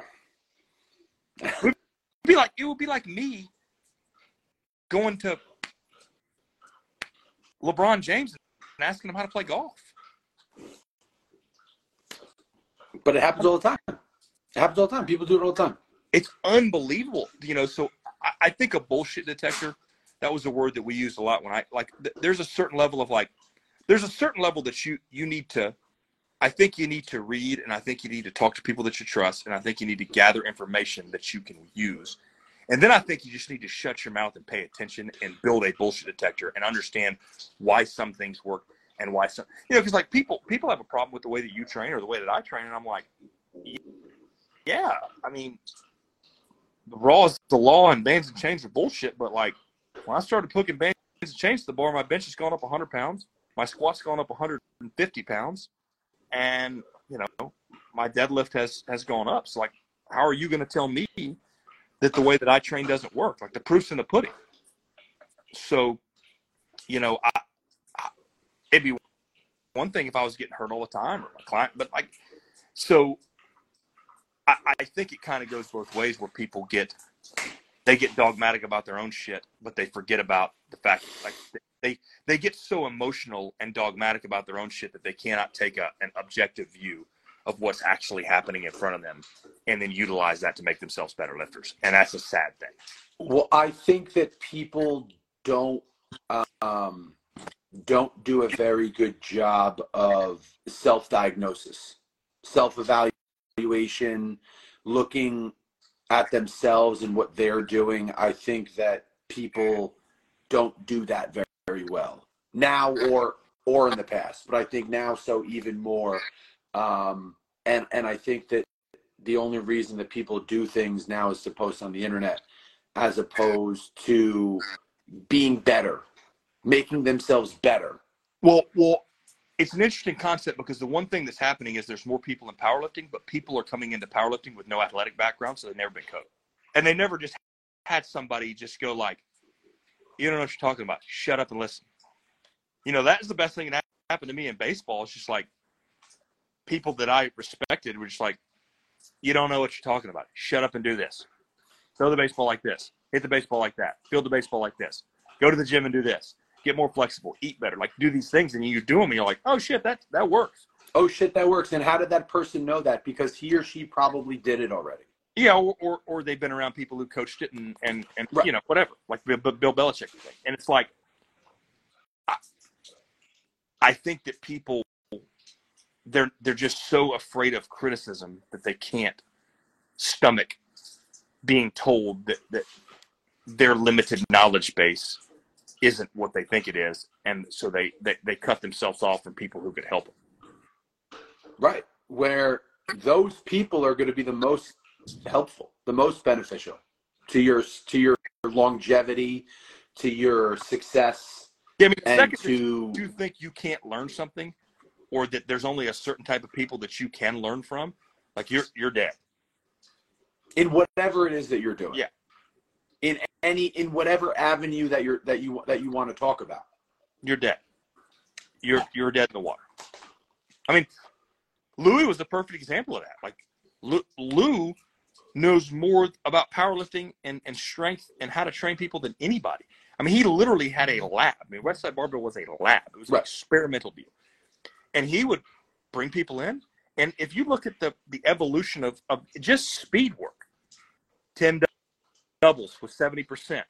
It would be like me going to LeBron James and asking him how to play golf. But it happens all the time. It happens all the time. People do it all the time. It's unbelievable, you know. So I think a bullshit detector, that was a word that we used a lot when I, like, there's a certain level of, like, there's a certain level that you need to, I think you need to read, and I think you need to talk to people that you trust, and I think you need to gather information that you can use. And then I think you just need to shut your mouth and pay attention and build a bullshit detector and understand why some things work and why some, you know, because, like, people have a problem with the way that you train or the way that I train, and I'm like, yeah, I mean, the raw is the law and bands and chains are bullshit, but, like, when I started hooking bands and chains to the bar, my bench has gone up 100 pounds. My squat's gone up 150 pounds. And, you know, my deadlift has gone up. So, like, how are you going to tell me that the way that I train doesn't work? Like, the proof's in the pudding. So, you know, it'd be one thing if I was getting hurt all the time or my client. But, like, so I think it kind of goes both ways where people get dogmatic about their own shit, but they forget about the fact that, like, they get so emotional and dogmatic about their own shit that they cannot take an objective view of what's actually happening in front of them and then utilize that to make themselves better lifters. And that's a sad thing. Well, I think that people don't do a very good job of self-diagnosis, self-evaluation, looking at themselves and what they're doing. I think that people don't do that very well now or in the past, but I think now so even more. And I think that the only reason that people do things now is to post on the internet as opposed to being better, making themselves better. Well, it's an interesting concept because the one thing that's happening is there's more people in powerlifting, but people are coming into powerlifting with no athletic background, so they've never been coached. And they never just had somebody just go like, you don't know what you're talking about. Shut up and listen. You know, that is the best thing that happened to me in baseball. It's just like people that I respected were just like, you don't know what you're talking about. Shut up and do this. Throw the baseball like this. Hit the baseball like that. Field the baseball like this. Go to the gym and do this. Get more flexible, eat better, like do these things, and you do them, and you're like, oh shit, that works. Oh shit, that works. And how did that person know that? Because he or she probably did it already. Yeah, or they've been around people who coached it and right. You know, whatever, like Bill Belichick thing. And it's like, I think that people, they're just so afraid of criticism that they can't stomach being told that their limited knowledge base isn't what they think it is, and so they cut themselves off from people who could help them. Right, where those people are going to be the most helpful, the most beneficial to your longevity, to your success. Yeah, I mean, and second, do you think you can't learn something, or that there's only a certain type of people that you can learn from? Like you're dead. In whatever it is that you're doing. Yeah. In whatever avenue that you want to talk about, you're dead. You're dead in the water. I mean, Louis was the perfect example of that. Like, Lou knows more about powerlifting and strength and how to train people than anybody. I mean, he literally had a lab. I mean, Westside Barbell was a lab. It was an experimental deal, and he would bring people in. And if you look at the evolution of just speed work, 10 doubles was 70%,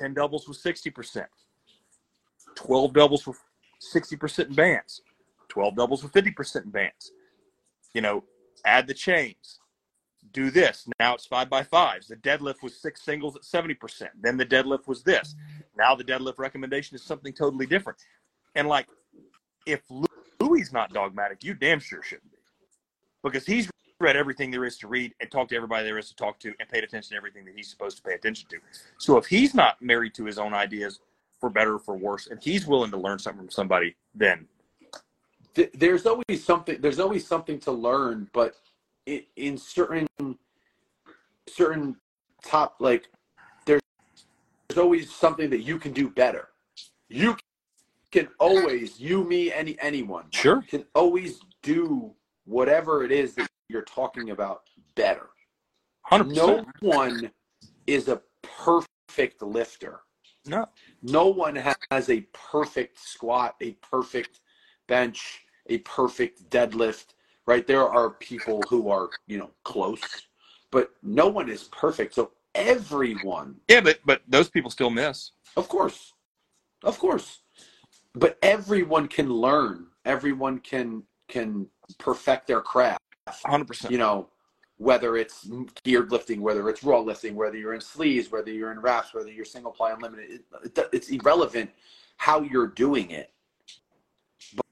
10 doubles was 60%, 12 doubles were 60% in bands, 12 doubles were 50% in bands. You know, add the chains, do this. Now it's 5x5s. The deadlift was 6 singles at 70%. Then the deadlift was this. Now the deadlift recommendation is something totally different. And like, if Louis not dogmatic, you damn sure shouldn't be, because he's read everything there is to read and talked to everybody there is to talk to and paid attention to everything that he's supposed to pay attention to. So if he's not married to his own ideas, for better or for worse, and he's willing to learn something from somebody, then there's always something. There's always something to learn, but in certain top, like there's always something that you can do better. You can always, you, me, anyone, sure, can always do whatever it is that you're talking about better. 100%. No one is a perfect lifter. No. No one has a perfect squat, a perfect bench, a perfect deadlift, right? There are people who are, close, but no one is perfect. So everyone. Yeah, but those people still miss. Of course. But everyone can learn. Everyone can perfect their craft. 100%. Whether it's geared lifting, whether it's raw lifting, whether you're in sleeves, whether you're in wraps, whether you're single ply unlimited, it's irrelevant how you're doing it.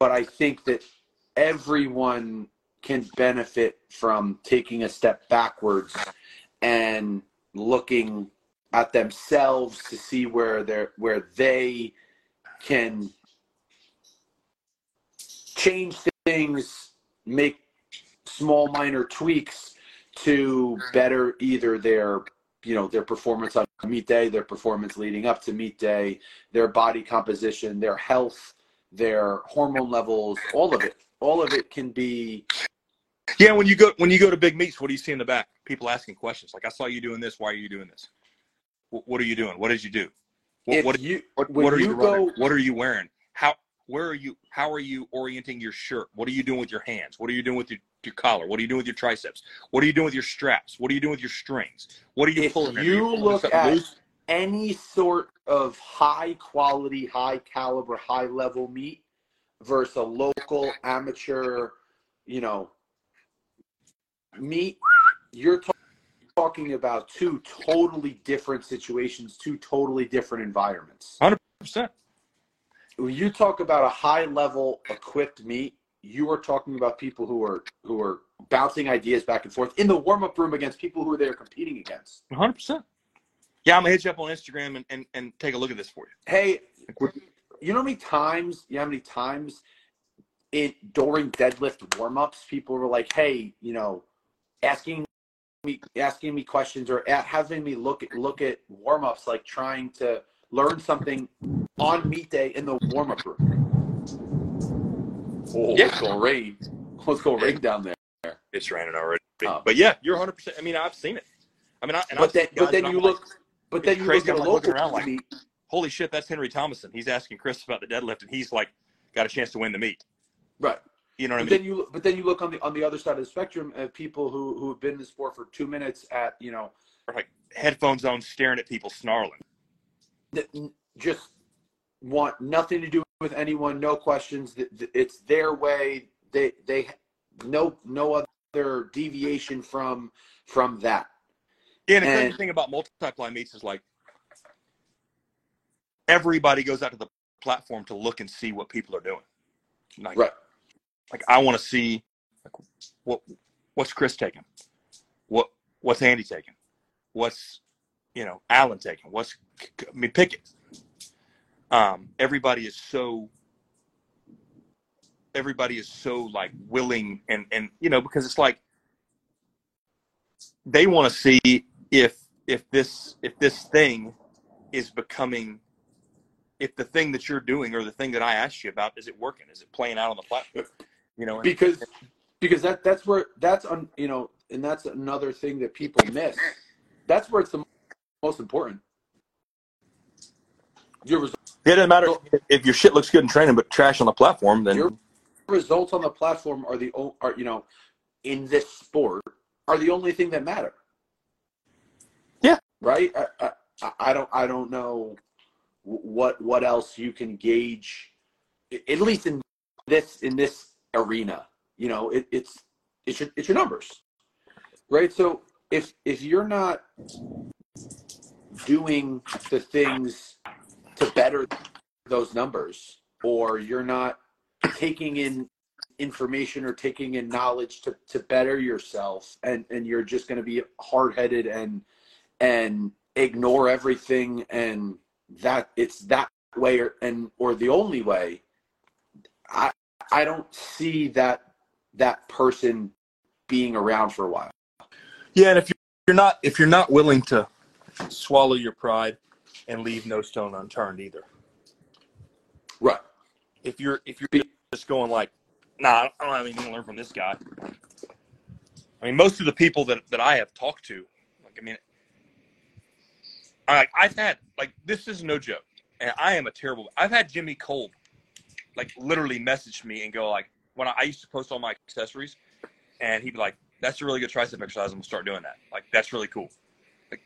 But I think that everyone can benefit from taking a step backwards and looking at themselves to see where they can change things, make small minor tweaks to better either their performance on meet day, their performance leading up to meet day, their body composition, their health, their hormone levels, all of it can be. Yeah. When you go to big meets, what do you see in the back? People asking questions. Like, I saw you doing this. Why are you doing this? What are you doing? What did you do? What are you running? What are you wearing? How are you orienting your shirt? What are you doing with your hands? What are you doing with your collar? What are you doing with your triceps? What are you doing with your straps? What are you doing with your strings? What are you pulling? If you look at any sort of high quality, high caliber, high level meet versus a local amateur, meet, you're talking about two totally different situations, two totally different environments. 100%. When you talk about a high-level equipped meet, you are talking about people who are bouncing ideas back and forth in the warm-up room against people who they're competing against. 100%. Yeah, I'm going to hit you up on Instagram and take a look at this for you. Hey, you know how many times, during deadlift warm-ups, people were like, hey, asking me questions or having me look at warm-ups, like trying to learn something on meet day in the warm-up room. Oh, yeah. It's gonna rain. Let's go rain down there. It's raining already. But yeah, you're 100%. I mean, I've seen it. But then you look at a local meet. Holy shit, that's Henry Thomason. He's asking Chris about the deadlift, and he's like, got a chance to win the meet. Right. You know what I mean? But then you look on the other side of the spectrum at people who have been in the sport for 2 minutes at like headphones on, staring at people, snarling. Just want nothing to do with anyone, no questions. It's their way. They no other deviation from that. Yeah, and the thing about multiply meets is like everybody goes out to the platform to look and see what people are doing. Right. Like, I want to see what's Chris taking, what's Andy taking, what's Alan taking, what's Pickett. Everybody is so like willing and because it's like they want to see if this thing is becoming, if the thing that you're doing or the thing that I asked you about, is it working? Is it playing out on the platform? Because that's another thing that people miss. That's where it's the most important. It doesn't matter if your shit looks good in training, but trash on the platform. Then your results on the platform are in this sport are the only thing that matter. Yeah. Right. I don't know what else you can gauge, at least in this arena. It's your numbers, right? So if you're not doing the things to better those numbers, or you're not taking in information or taking in knowledge to better yourself, and you're just going to be hard-headed and ignore everything, and that it's that way or the only way. I don't see that person being around for a while. Yeah, and if you're not willing to swallow your pride and leave no stone unturned either. Right. If you're just going like, nah, I don't have anything to learn from this guy. I mean, most of the people that I have talked to, like, I mean, I've had, like, this is no joke, and I am a terrible. I've had Jimmy Cole, like, literally message me and go like, when I used to post all my accessories, and he'd be like, "That's a really good tricep exercise. I'm gonna start doing that. Like, that's really cool." Like,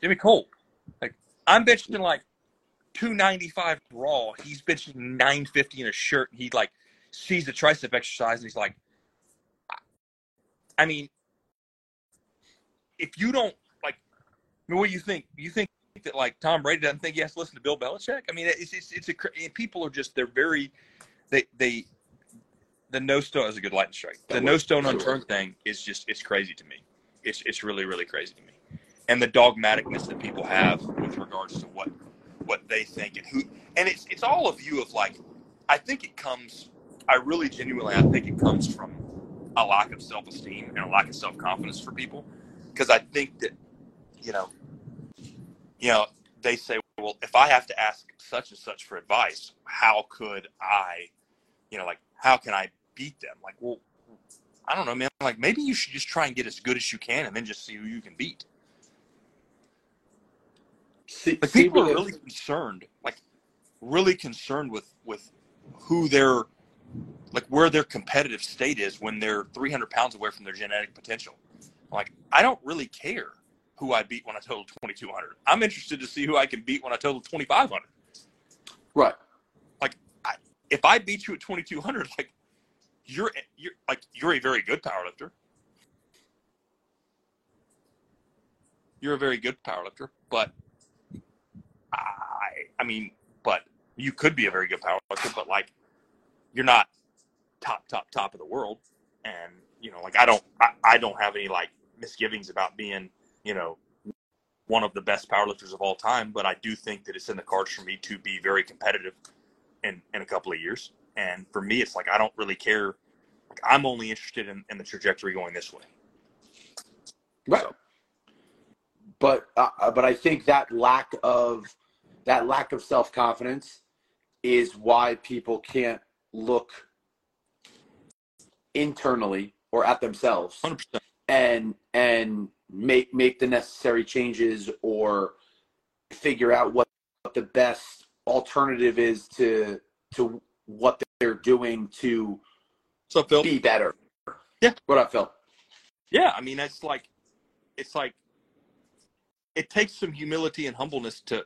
Jimmy Cole, like, I'm bitching like 295 raw. He's bitching 950 in a shirt, and he like sees the tricep exercise, and he's like, I mean, if you don't like, I mean, what do you think? You think that like Tom Brady doesn't think he has to listen to Bill Belichick? I mean, it's people are just, they're very, they. The no stone is a good lightning strike. The no stone unturned thing is just, it's crazy to me. It's really, really crazy to me. And the dogmaticness that people have with regards to what they think and who, and it's all a view of like, I think it comes, I think it comes from a lack of self-esteem and a lack of self-confidence for people. Cause I think that, you know, they say, well, if I have to ask such and such for advice, how could I, like, how can I beat them? Like, well, I don't know, man. Like, maybe you should just try and get as good as you can and then just see who you can beat. Like, people are really concerned, with who their, like, where their competitive state is when they're 300 pounds away from their genetic potential. Like, I don't really care who I beat when I total 2,200. I'm interested to see who I can beat when I total 2,500. Right. If I beat you at 2,200, like you're a very good powerlifter. You're a very good powerlifter, but but you could be a very good powerlifter, but like you're not top of the world. And like I don't have any like misgivings about being, one of the best powerlifters of all time, but I do think that it's in the cards for me to be very competitive in a couple of years. And for me, it's like, I don't really care. Like, I'm only interested in the trajectory going this way. Right. So. But I think that lack of self-confidence is why people can't look internally or at themselves 100%. and make the necessary changes or figure out what the best alternative is to what they're doing to be better. Yeah. What up, Phil? Yeah. I mean, it's like it takes some humility and humbleness to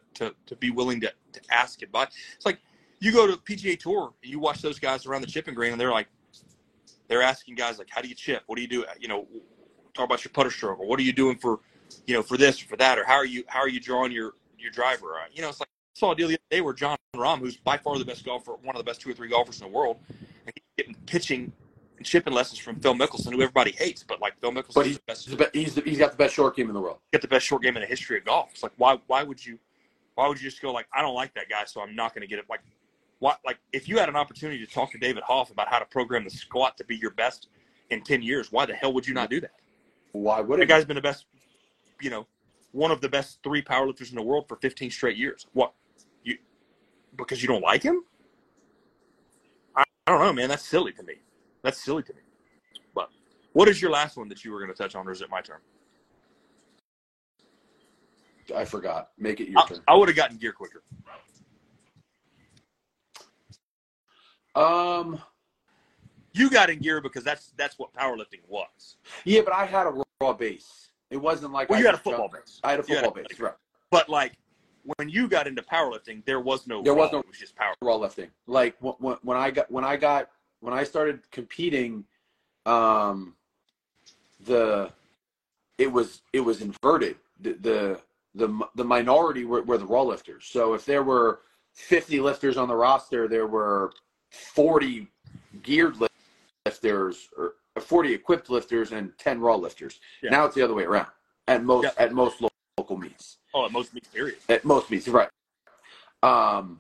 be willing to ask advice. It's like you go to the PGA Tour and you watch those guys around the chipping green and they're asking guys like, how do you chip? What do you do? Talk about your putter stroke, or what are you doing for, for this, or for that, or how are you drawing your driver? It's like, saw a deal the other day where John Rahm, who's by far the best golfer, one of the best 2 or 3 golfers in the world, and he's getting pitching and chipping lessons from Phil Mickelson, who everybody hates, but like Phil Mickelson is the best. He's got the best short game in the world. He's got the best short game in the history of golf. It's like why would you just go like, I don't like that guy, so I'm not going to get it. Like, what? Like, if you had an opportunity to talk to David Hoff about how to program the squat to be your best in 10 years, why the hell would you not do that? Why would that guy's been the best? One of the best 3 powerlifters in the world for 15 straight years. What? Because you don't like him? I don't know, man. That's silly to me. But what is your last one that you were going to touch on, or is it my turn? I forgot. Make it your turn. I would have gotten gear quicker. You got in gear because that's what powerlifting was. Yeah, but I had a raw base. It wasn't like you had a football base. I had a football base, right? But like, when you got into powerlifting, there was no raw, it was just raw lifting. Like when I started competing, it was inverted. The minority were the raw lifters. So if there were 50 lifters on the roster, there were 40 geared lifters, or 40 equipped lifters and 10 raw lifters. Yeah. Now it's the other way around at most, yeah. At most local meets. Oh, at most meets, period. At most meets, right. So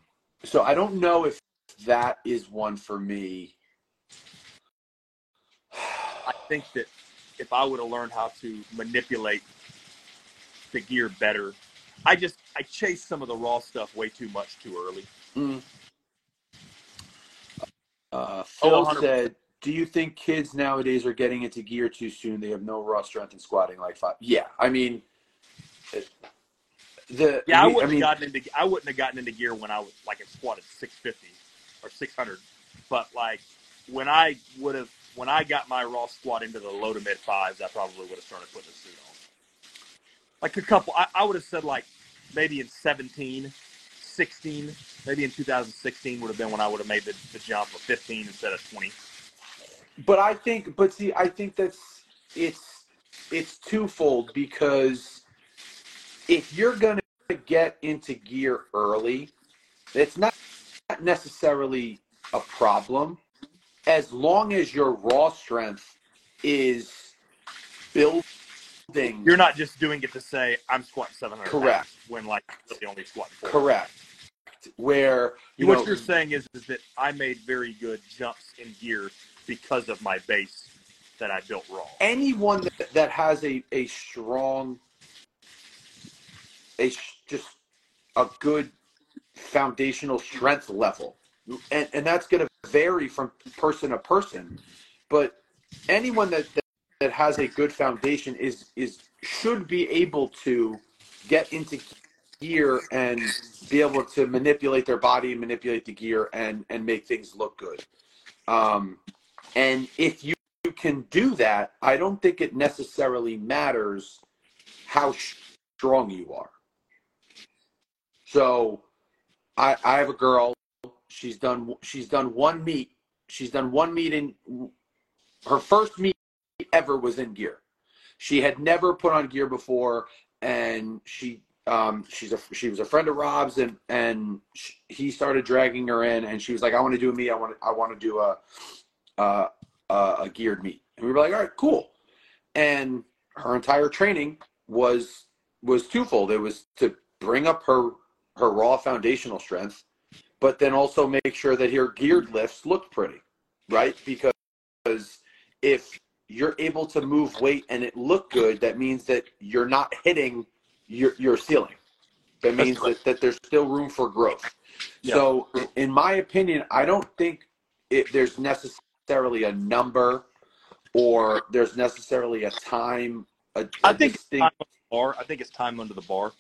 I don't know if that is one for me. I think that if I would have learned how to manipulate the gear better, I chased some of the raw stuff way too much too early. Mm. Phil said, do you think kids nowadays are getting into gear too soon? They have no raw strength and squatting like five. Yeah. I mean, I wouldn't have gotten into gear when I was like, I squatted 650 or 600, but like when I got my raw squat into the low to mid fives, I probably would have started putting a suit on. Like a couple, I would have said like maybe in 16, maybe in 2016 would have been when I would have made the jump of 15 instead of 20. But I think that's, it's twofold, because if you're going to get into gear early, it's not necessarily a problem as long as your raw strength is built. You're not just doing it to say I'm squatting 700. Correct. When like the only squat. Correct. Where what you're saying is that I made very good jumps in gear because of my base that I built raw. Anyone that has a strong, just a good foundational strength level, and that's going to vary from person to person, but anyone that has a good foundation should be able to get into gear and be able to manipulate their body, manipulate the gear, and make things look good. And if you can do that, I don't think it necessarily matters how strong you are. So I have a girl, she's done one meet in her first meet ever was in gear. She had never put on gear before, and she was a friend of Rob's, and he started dragging her in, and she was like, I want to do a geared meet. And we were like, all right, cool. And her entire training was twofold. It was to bring up her raw foundational strength, but then also make sure that her geared lifts looked pretty, right? Because if you're able to move weight and it look good, that means that you're not hitting your ceiling. That means that there's still room for growth. Yeah. So in my opinion, I don't think there's necessarily a number or there's necessarily a time. I think it's time under the bar.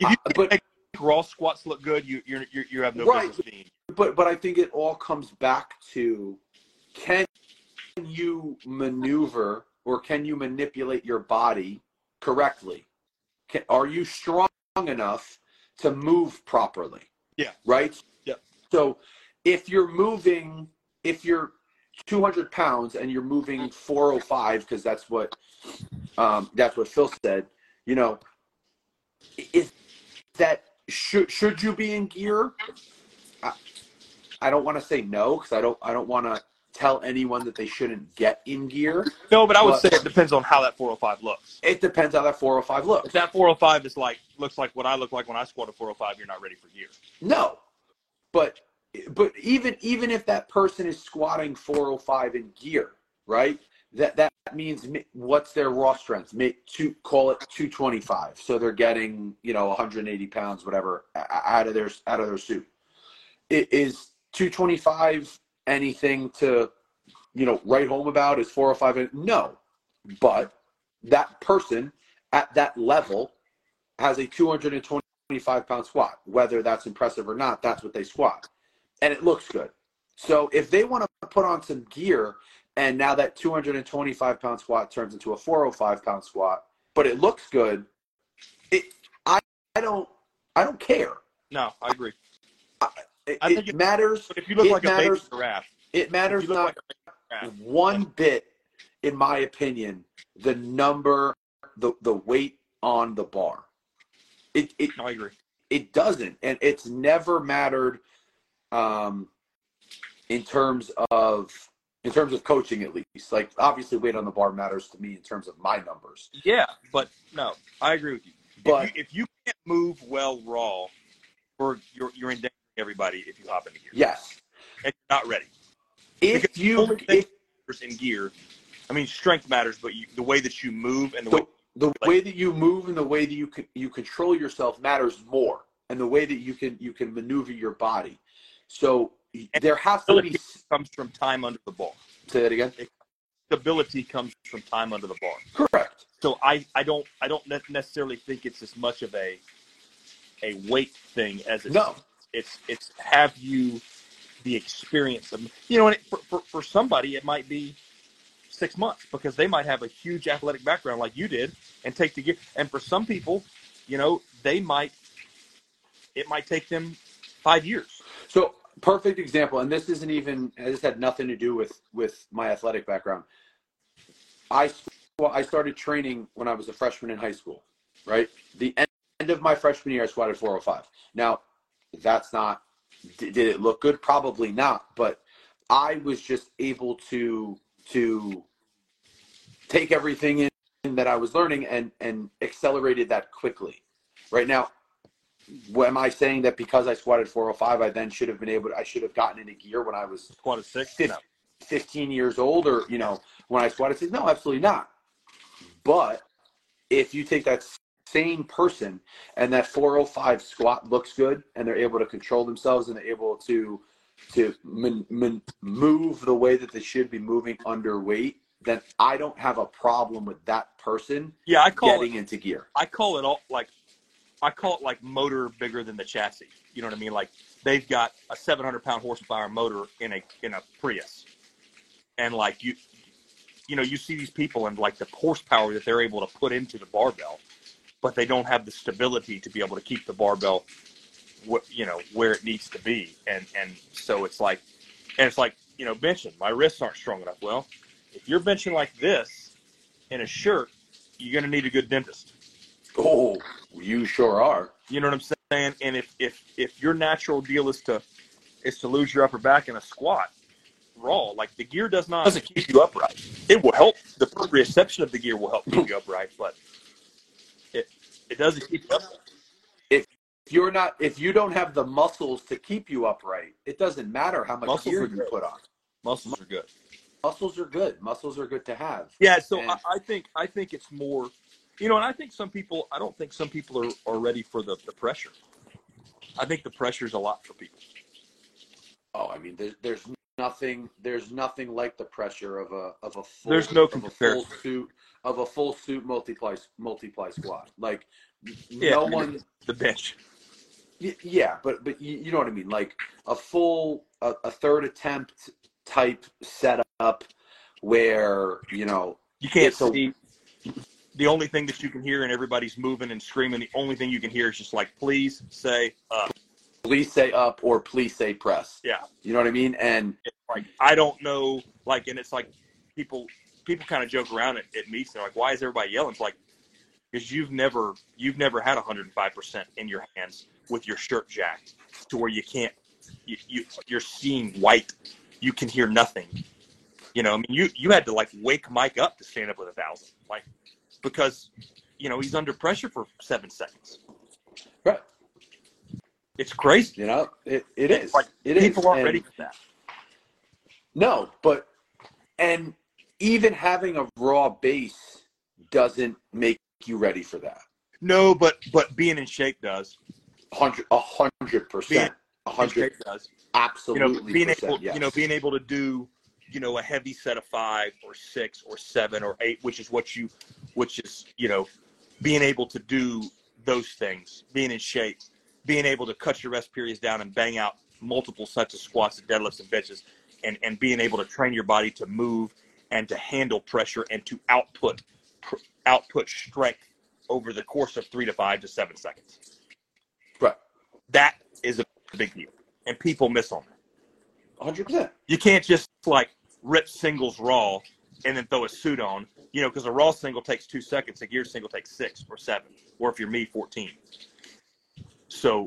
If you make raw squats look good, you have no business being. But I think it all comes back to can you maneuver or can you manipulate your body correctly? Are you strong enough to move properly? Yeah. Right? Yeah. So if you're 200 pounds and you're moving 405, because that's what Phil said, should you be in gear? I don't want to say no, because I don't want to tell anyone that they shouldn't get in gear. No, but I would say it depends on how that 405 looks. It depends how that 405 looks. If that 405 is looks like what I look like when I squat a 405, you're not ready for gear. No, but even if that person is squatting 405 in gear, right? That means what's their raw strength? Call it 225. So they're getting 180 pounds, whatever, out of their suit. It is 225. Anything to write home about? Is 405? No, but that person at that level has a 225 pound squat. Whether that's impressive or not, that's what they squat, and it looks good. So if they want to put on some gear, and now that 225 pound squat turns into a 405 pound squat, but it looks good, I don't care. No, I agree. It matters. If you look like a baby giraffe, it matters not one bit, in my opinion, the number, the weight on the bar. I agree. It doesn't, and it's never mattered in terms of in terms of coaching, at least. Like, obviously weight on the bar matters to me in terms of my numbers. Yeah, but no, I agree with you. But if you can't move well raw, or you're endangering everybody if you hop into gear. Yes. And you're not ready. If you in gear, I mean, strength matters, but the way that you move and the way that you move and the way that you control yourself matters more, and the way that you can maneuver your body. So there has to be comes from time under the bar. Say that again. Stability comes from time under the bar. Correct. So I don't necessarily think it's as much of a weight thing as it's have you the experience of, you know, and for somebody it might be 6 months because they might have a huge athletic background like you did and take the gear. And for some people, you know, it might take them 5 years. So perfect example. And this had nothing to do with my athletic background. I started training when I was a freshman in high school, right? The end of my freshman year, I squatted 405. Now that's not, did it look good? Probably not, but I was just able to take everything in that I was learning and accelerated that quickly. Right now, am I saying that because I squatted 405, I should have gotten into gear when I was 15 years old, or, you know, when I squatted 6? No, absolutely not. But if you take that same person and that 405 squat looks good and they're able to control themselves and they're able to move the way that they should be moving underweight, then I don't have a problem with that person into gear. I call it like motor bigger than the chassis. You know what I mean? Like they've got a 700-pound horsepower motor in a Prius. And like you see these people and like the horsepower that they're able to put into the barbell, but they don't have the stability to be able to keep the barbell where it needs to be, and so it's like you know, benching, my wrists aren't strong enough. Well, if you're benching like this in a shirt, you're gonna need a good dentist. Oh, you sure are. You know what I'm saying? And if your natural deal is to lose your upper back in a squat raw, like the gear doesn't keep you upright. It will help. The reception of the gear will help keep you upright, but it doesn't keep you upright. If you don't have the muscles to keep you upright, it doesn't matter how much gear you put on. Muscles are good. Muscles are good. Muscles are good to have. Yeah. So I think it's more, you know, and I don't think some people are ready for the pressure. I think the pressure is a lot for people. Oh, I mean, there's nothing like the pressure of a full, there's no comparison, of a full suit multiply squad. Like no one, the bench. Yeah, but you know what I mean? Like a third attempt type setup where, you know, you can't see. The only thing that you can hear, and everybody's moving and screaming, the only thing you can hear is just like, please say up. Please say up, or please say press. Yeah. You know what I mean? And it's like, I don't know, like, and it's like people kind of joke around at meets and they're like, why is everybody yelling? It's like, because you've never had 105% in your hands with your shirt jacked to where you can't, you're seeing white, you can hear nothing. You know, I mean, you had to like wake Mike up to stand up with 1,000, like, because, you know, he's under pressure for 7 seconds. Right. It's crazy. You know, it is. Like, people aren't ready for that. No, but, and even having a raw base doesn't make you ready for that. No, but being in shape does. 100%. 100 does. Absolutely. You know, being able to do, you know, a heavy set of 5 or 6 or 7 or 8, which is, you know, being able to do those things, being in shape, being able to cut your rest periods down and bang out multiple sets of squats and deadlifts and benches, and being able to train your body to move and to handle pressure and to output strength over the course of 3 to 5 to 7 seconds. Right. That is a big deal. And people miss on that. 100%. You can't just like rip singles raw and then throw a suit on, you know, because a raw single takes 2 seconds, a gear single takes 6 or 7, or if you're me, 14. So,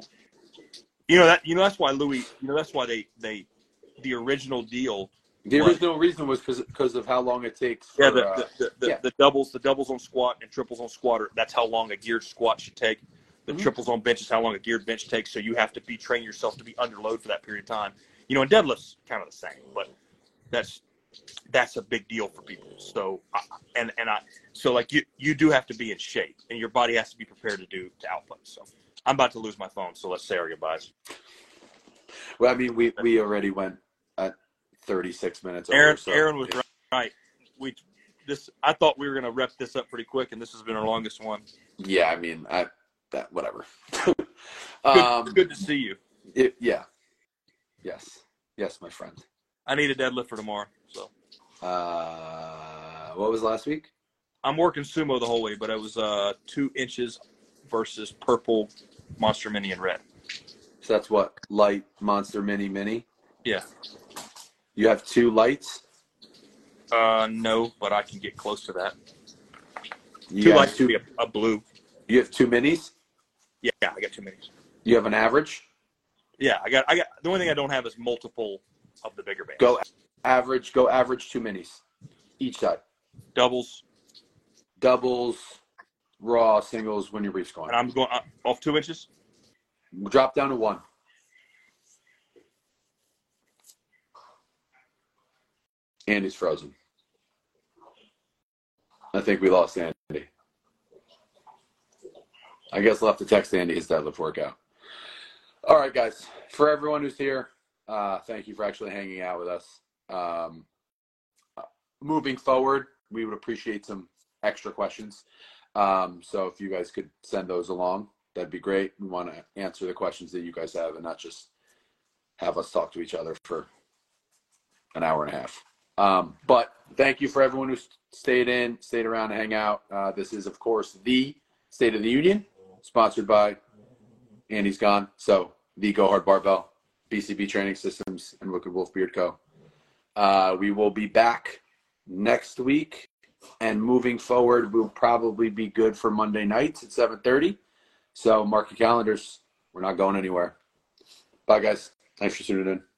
you know, that's why the original deal The original reason was because of how long it takes. For, the doubles on squat and triples on squatter. That's how long a geared squat should take. The triples on bench is how long a geared bench takes. So you have to be training yourself to be under load for that period of time. You know, and deadlifts kind of the same, but that's a big deal for people. So you do have to be in shape, and your body has to be prepared to output. So I'm about to lose my phone. So let's say our goodbyes. Well, I mean, we already went 36 minutes. Aaron was right. I thought we were going to wrap this up pretty quick, and this has been our longest one. Yeah, I mean, whatever. Good to see you. Yes, my friend. I need a deadlift for tomorrow. So, what was last week? I'm working sumo the whole way, but it was 2 inches versus purple, monster mini, and red. So that's what, light, monster mini. Yeah. You have 2 lights? No, but I can get close to that. Two lights would be a blue. You have 2 minis? Yeah, I got 2 minis. You have an average? Yeah, I got. The only thing I don't have is multiple of the bigger bands. Go average 2 minis each side. Doubles, raw, singles, when your brief's going. And I'm going off 2 inches? Drop down to 1. Andy's frozen. I think we lost Andy. I guess we'll have to text Andy his deadlift workout. All right, guys. For everyone who's here, thank you for actually hanging out with us. Moving forward, we would appreciate some extra questions. So if you guys could send those along, that'd be great. We want to answer the questions that you guys have and not just have us talk to each other for an hour and a half. But thank you for everyone who stayed around to hang out. This is, of course, the State of the Union, sponsored by Andy's Gone. So the Go Hard Barbell, BCB Training Systems, and Wicked Wolf Beard Co. We will be back next week. And moving forward, we'll probably be good for Monday nights at 7:30. So mark your calendars. We're not going anywhere. Bye, guys. Thanks for tuning in.